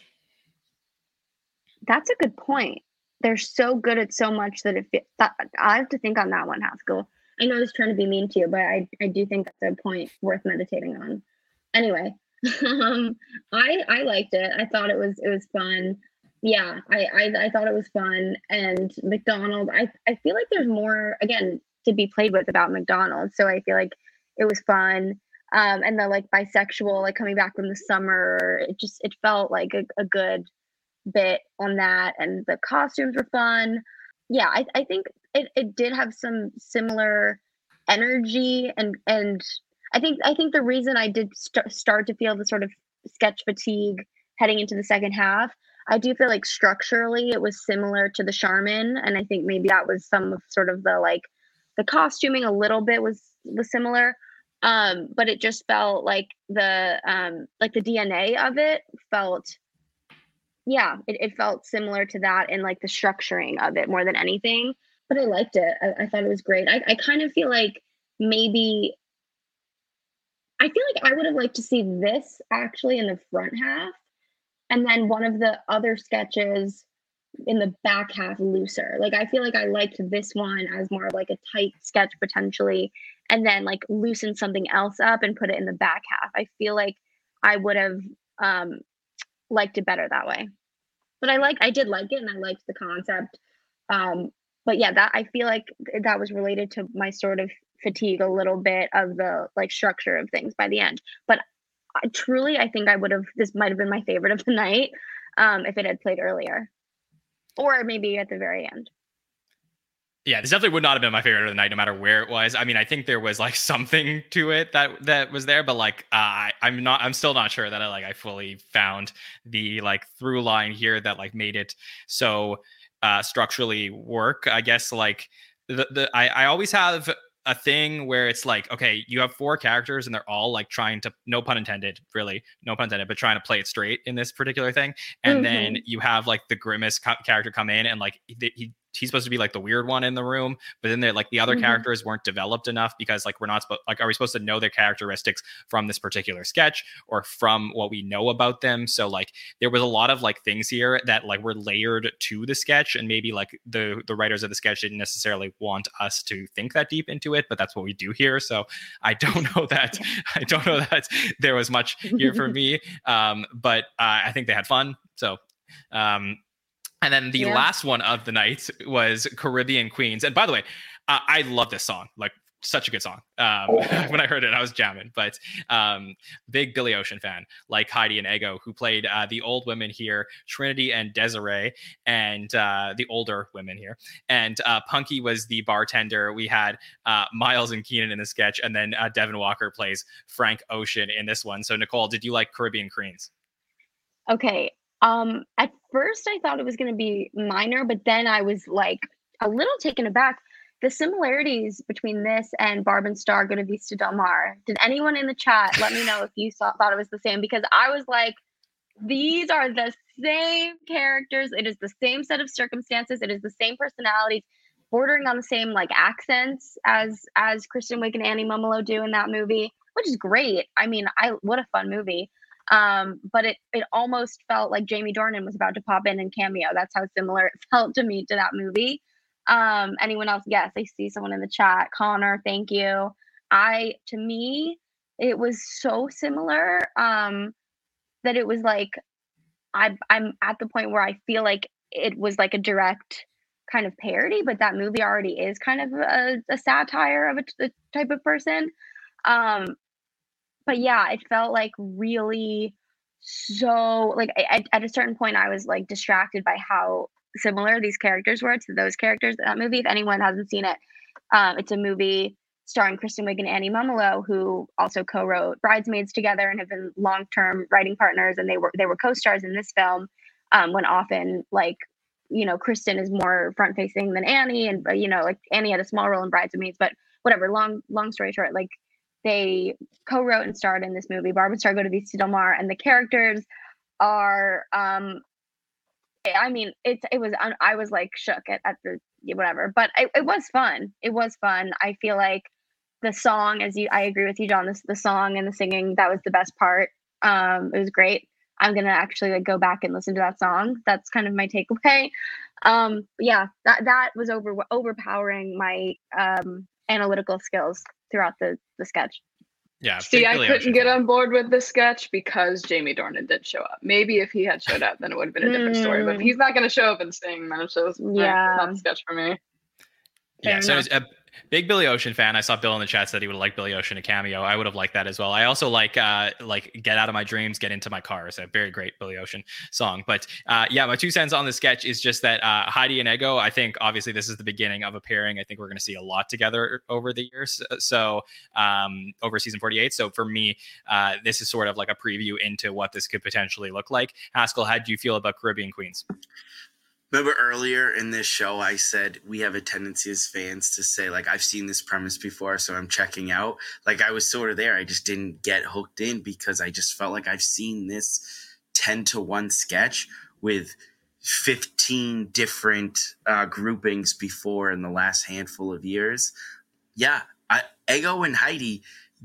That's a good point. They're so good at so much that it fe- that, I have to think on that one, Haskell. I know I was trying to be mean to you, but I, I do think that's a point worth meditating on. Anyway, um, I I liked it. I thought it was it was fun. Yeah, I, I I thought it was fun. And McDonald's, I, I feel like there's more, again, to be played with about McDonald's. So I feel like it was fun. Um, and the like bisexual, like coming back from the summer, it just, it felt like a, a good bit on that. And the costumes were fun. Yeah, I, I think it, it did have some similar energy. And, and I think I think the reason I did st- start to feel the sort of sketch fatigue heading into the second half, I do feel like structurally it was similar to the Charmin, and I think maybe that was some of sort of the like the costuming a little bit was was similar, um, but it just felt like the um, like the D N A of it felt, yeah, it, it felt similar to that in like the structuring of it more than anything. But I liked it. I, I thought it was great. I, I kind of feel like maybe I feel like I would have liked to see this actually in the front half. And then one of the other sketches in the back half looser. Like, I feel like I liked this one as more of like a tight sketch potentially, and then like loosen something else up and put it in the back half. I feel like I would have um, liked it better that way. But I like, I did like it, and I liked the concept. Um, but yeah, that I feel like that was related to my sort of fatigue a little bit of the like structure of things by the end. But I truly, I think I would have, this might have been my favorite of the night um, if it had played earlier, or maybe at the very end. Yeah, this definitely would not have been my favorite of the night, no matter where it was. I mean, I think there was like something to it that that was there, but like uh, I, I'm not, I'm still not sure that I like I fully found the like through line here that like made it so uh, structurally work. I guess like the, the I, I always have a thing where it's like, okay, you have four characters and they're all like trying to, no pun intended, really, no pun intended, but trying to play it straight in this particular thing. And mm-hmm. then you have like the Grimace co- character come in and like he, he he's supposed to be like the weird one in the room, but then they're like the other mm-hmm. characters weren't developed enough, because like we're not spo- like, are we supposed to know their characteristics from this particular sketch or from what we know about them? So like there was a lot of like things here that like were layered to the sketch, and maybe like the the writers of the sketch didn't necessarily want us to think that deep into it, but that's what we do here. So I don't know that I don't know that there was much here for me, um, but uh, I think they had fun. So um And then the yeah. last one of the night was Caribbean Queens. And by the way, uh, I love this song. Like such a good song. Um, when I heard it, I was jamming, but um, big Billy Ocean fan, like Heidi and Ego, who played uh, the old women here, Trinity and Desiree, and uh, the older women here. And uh, Punkie was the bartender. We had uh, Miles and Keenan in the sketch, and then uh, Devin Walker plays Frank Ocean in this one. So Nicole, did you like Caribbean Creens? Okay. Um, at first, I thought it was going to be minor, but then I was like a little taken aback. The similarities between this and Barb and Star Go to Vista Del Mar. Did anyone in the chat let me know if you saw, thought it was the same? Because I was like, these are the same characters. It is the same set of circumstances. It is the same personalities, bordering on the same like accents as as Kristen Wiig and Annie Mumolo do in that movie, which is great. I mean, I what a fun movie. Um, but it it almost felt like Jamie Dornan was about to pop in and cameo. That's how similar it felt to me to that movie. Um, anyone else? Yes, I see someone in the chat. Connor, thank you. I, to me, it was so similar, um, that it was like, I, I'm at the point where I feel like it was like a direct kind of parody, but that movie already is kind of a, a satire of a, a type of person. Um, but yeah, it felt like really so like I, at a certain point I was like distracted by how similar these characters were to those characters in that movie. If anyone hasn't seen it, um, it's a movie starring Kristen Wiig and Annie Mumolo, who also co-wrote Bridesmaids together and have been long-term writing partners. And they were they were co-stars in this film, um, when often like, you know, Kristen is more front-facing than Annie, and you know, like Annie had a small role in Bridesmaids, but whatever. Long long story short, like they co-wrote and starred in this movie, Barb and Star Go to Vista Del Mar, and the characters are. Um, I mean, it's it was I was like shook at, at the whatever, but it, it was fun. It was fun. I feel like the song, as you, I agree with you, John. This the song and the singing, that was the best part. Um, it was great. I'm gonna actually like go back and listen to that song. That's kind of my takeaway. Um, yeah, that that was over overpowering my um, analytical skills throughout the the sketch. Yeah, see, I couldn't get on board with the sketch because Jamie Dornan did show up. Maybe if he had showed up, then it would have been a different mm. story. But he's not going to show up and sing, then it's just yeah. not a sketch for me. Yeah, so as a big Billy Ocean fan, I saw Bill in the chat said he would have liked Billy Ocean a cameo. I would have liked that as well. I also like uh, like Get Out of My Dreams, Get Into My Car. It's a very great Billy Ocean song. But uh, yeah, my two cents on the sketch is just that uh, Heidi and Ego, I think obviously this is the beginning of a pairing. I think we're going to see a lot together over the years. So um, over season forty-eight. So for me, uh, this is sort of like a preview into what this could potentially look like. Haskell, how do you feel about Caribbean Queens? Remember earlier in this show, I said we have a tendency as fans to say, like, I've seen this premise before, so I'm checking out. Like, I was sort of there. I just didn't get hooked in because I just felt like I've seen this ten to one sketch with fifteen different uh, groupings before in the last handful of years. Yeah, I, Ego and Heidi,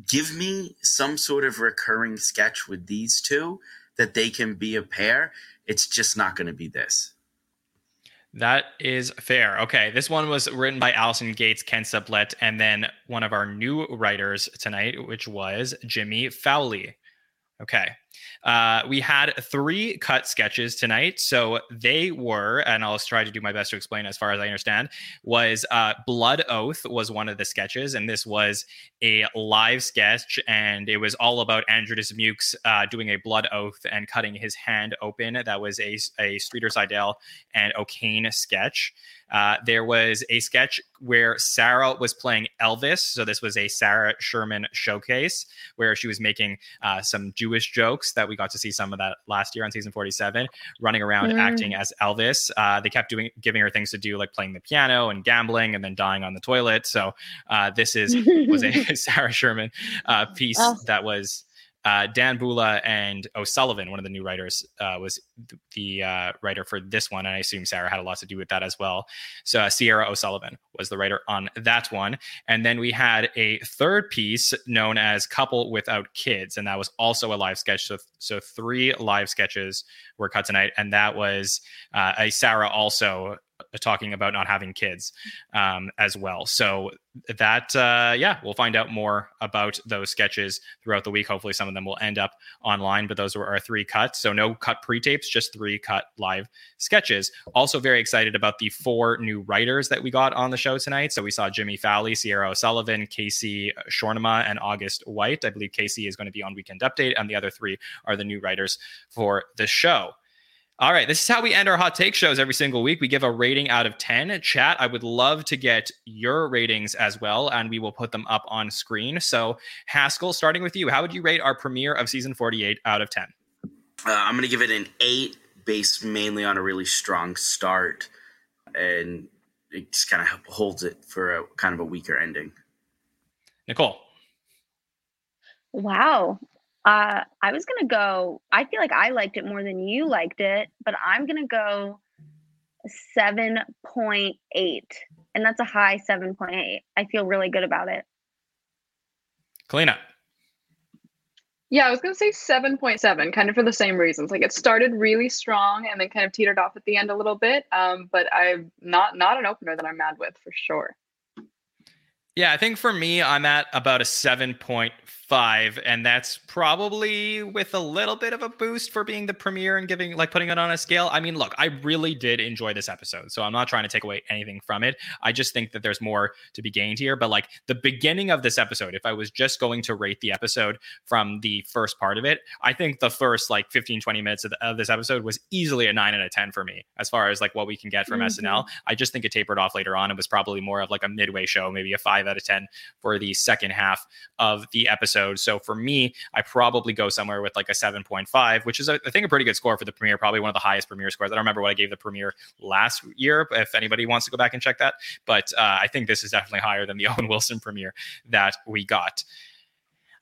give me some sort of recurring sketch with these two that they can be a pair. It's just not going to be this. That is fair. Okay. This one was written by Allison Gates, Ken Sublette, and then one of our new writers tonight, which was Jimmy Fowley. Okay. Uh, we had three cut sketches tonight. So they were, and I'll try to do my best to explain as far as I understand, was uh, Blood Oath was one of the sketches. And this was a live sketch. And it was all about Andrew Dismukes uh, doing a blood oath and cutting his hand open. That was a, a Streeter, Seidel, and O'Kane sketch. Uh, there was a sketch where Sarah was playing Elvis. So this was a Sarah Sherman showcase where she was making uh, some Jewish jokes that we got to see some of that last year on season forty-seven, running around mm. acting as Elvis. Uh, they kept doing, giving her things to do, like playing the piano and gambling and then dying on the toilet. So uh, this is was a Sarah Sherman uh, piece oh. that was... Uh, Dan Bula and O'Sullivan, one of the new writers, uh, was th- the uh, writer for this one. And I assume Sarah had a lot to do with that as well. So uh, Sierra O'Sullivan was the writer on that one. And then we had a third piece known as Couple Without Kids. And that was also a live sketch. So, th- so three live sketches were cut tonight. And that was uh, a Sarah also talking about not having kids um, as well. So that, uh, yeah, we'll find out more about those sketches throughout the week. Hopefully some of them will end up online, but those were our three cuts. So no cut pre-tapes, just three cut live sketches. Also very excited about the four new writers that we got on the show tonight. So we saw Jimmy Falley, Sierra O'Sullivan, Casey Schornema, and August White. I believe Casey is going to be on Weekend Update, and the other three are the new writers for the show. All right, this is how we end our hot take shows every single week. We give a rating out of ten. Chat, I would love to get your ratings as well, and we will put them up on screen. So, Haskell, starting with you, how would you rate our premiere of season forty-eight out of ten? Uh, I'm going to give it an eight, based mainly on a really strong start, and it just kind of holds it for a kind of a weaker ending. Nicole. Wow. Uh, I was going to go, I feel like I liked it more than you liked it, but I'm going to go seven point eight. And that's a high seven point eight. I feel really good about it. Kalina. Yeah, I was going to say seven point seven, kind of for the same reasons. Like it started really strong and then kind of teetered off at the end a little bit. Um, but I'm not, not an opener that I'm mad with for sure. Yeah, I think for me, I'm at about a seven point five, and that's probably with a little bit of a boost for being the premiere and giving, like putting it on a scale. I mean, look, I really did enjoy this episode, so I'm not trying to take away anything from it. I just think that there's more to be gained here. But like the beginning of this episode, if I was just going to rate the episode from the first part of it, I think the first like fifteen, twenty minutes of, the, of this episode was easily a nine out of ten for me, as far as like what we can get from mm-hmm. S N L. I just think it tapered off later on. It was probably more of like a midway show, maybe a five out of ten for the second half of the episode. So for me, I probably go somewhere with like a seven point five, which is, I think, a pretty good score for the premiere, probably one of the highest premiere scores. I don't remember what I gave the premiere last year, if anybody wants to go back and check that. But uh, I think this is definitely higher than the Owen Wilson premiere that we got.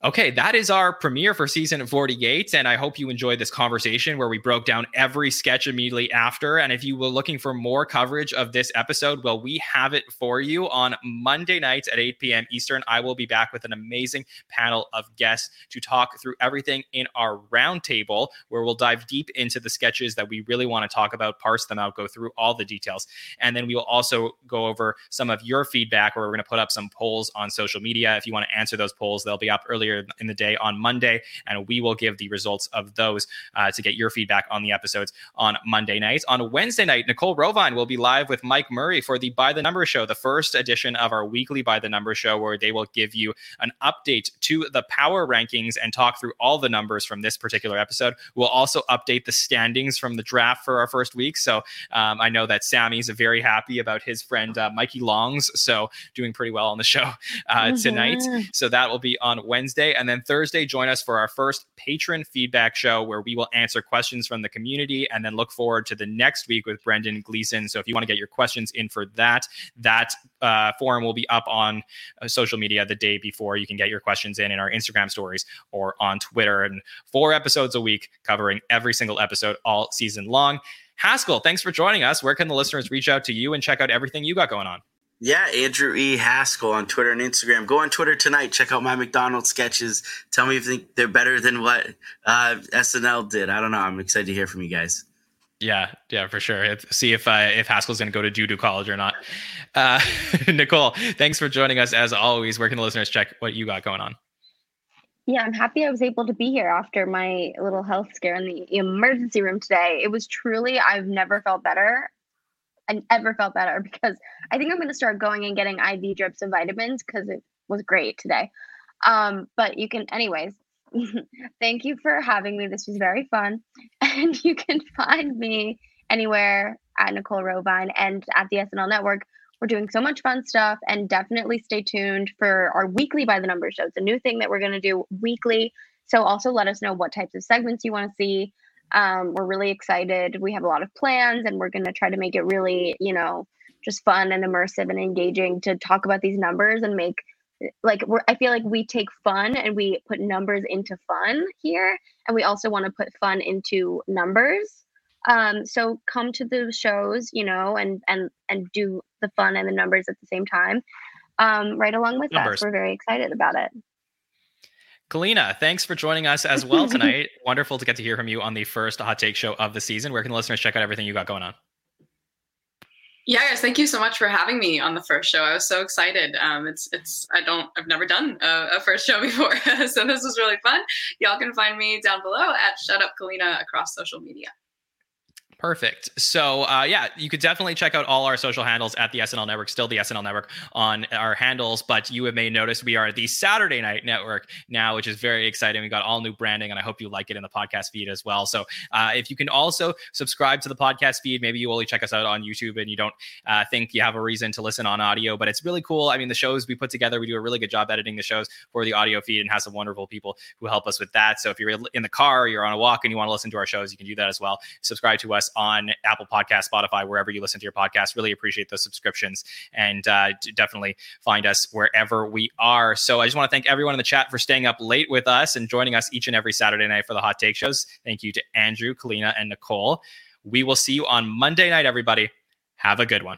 Okay, that is our premiere for season forty-eight, and I hope you enjoyed this conversation where we broke down every sketch immediately after. And if you were looking for more coverage of this episode, well, we have it for you on Monday nights at eight p.m. Eastern. I will be back with an amazing panel of guests to talk through everything in our roundtable, where we'll dive deep into the sketches that we really want to talk about, parse them out, go through all the details. And then we will also go over some of your feedback, where we're going to put up some polls on social media. If you want to answer those polls, they'll be up earlier in the day on Monday, and we will give the results of those uh, to get your feedback on the episodes on Monday night. On Wednesday night, Nicole Rovine will be live with Mike Murray for the By the Number Show, the first edition of our weekly By the Number Show, where they will give you an update to the power rankings and talk through all the numbers from this particular episode. We'll also update the standings from the draft for our first week. So um, I know that Sammy's very happy about his friend uh, Mikey Longs, so doing pretty well on the show uh, tonight. So that will be on Wednesday. And then Thursday, join us for our first patron feedback show, where we will answer questions from the community and then look forward to the next week with Brendan Gleason. So if you want to get your questions in for that, that uh, forum will be up on uh, social media the day before. You can get your questions in in our Instagram stories or on Twitter. And four episodes a week, covering every single episode all season long. Haskell, thanks for joining us. Where can the listeners reach out to you and check out everything you got going on? Yeah, Andrew E. Haskell on Twitter and Instagram. Go on Twitter tonight. Check out my McDonald's sketches. Tell me if you think they're better than what uh, S N L did. I don't know. I'm excited to hear from you guys. Yeah, yeah, for sure. If, see if uh, if Haskell's going to go to Judo College or not. Uh, Nicole, thanks for joining us as always. Where can the listeners check what you got going on? Yeah, I'm happy I was able to be here after my little health scare in the emergency room today. It was truly, I've never felt better. I never felt better, because I think I'm going to start going and getting I V drips of vitamins, because it was great today. Um, but you can, anyways, thank you for having me. This was very fun. And you can find me anywhere at Nicole Rovine and at the S N L Network. We're doing so much fun stuff, and definitely stay tuned for our weekly By the Numbers show. It's a new thing that we're going to do weekly. So also let us know what types of segments you want to see. Um, we're really excited. We have a lot of plans, and we're going to try to make it really, you know, just fun and immersive and engaging to talk about these numbers and make like, we're, I feel like we take fun and we put numbers into fun here. And we also want to put fun into numbers. Um, so come to the shows, you know, and, and, and do the fun and the numbers at the same time. Um, right along with numbers. Us. We're very excited about it. Kalina, thanks for joining us as well tonight. Wonderful to get to hear from you on the first Hot Take show of the season. Where can the listeners check out everything you got going on? Yeah, guys, thank you so much for having me on the first show. I was so excited. Um, it's it's I don't I've never done a, a first show before, so this was really fun. Y'all can find me down below at Shut Up Kalina across social media. Perfect. So, uh, yeah, you could definitely check out all our social handles at the S N L Network, still the S N L Network on our handles. But you may notice we are the Saturday Night Network now, which is very exciting. We got all new branding, and I hope you like it in the podcast feed as well. So uh, if you can also subscribe to the podcast feed, maybe you only check us out on YouTube and you don't uh, think you have a reason to listen on audio. But it's really cool. I mean, the shows we put together, we do a really good job editing the shows for the audio feed and have some wonderful people who help us with that. So if you're in the car or you're on a walk and you want to listen to our shows, you can do that as well. Subscribe to us on Apple Podcasts, Spotify, wherever you listen to your podcast. Really appreciate those subscriptions, and uh, definitely find us wherever we are. So I just want to thank everyone in the chat for staying up late with us and joining us each and every Saturday night for the Hot Take shows. Thank you to Andrew, Kalina, and Nicole. We will see you on Monday night, everybody. Have a good one.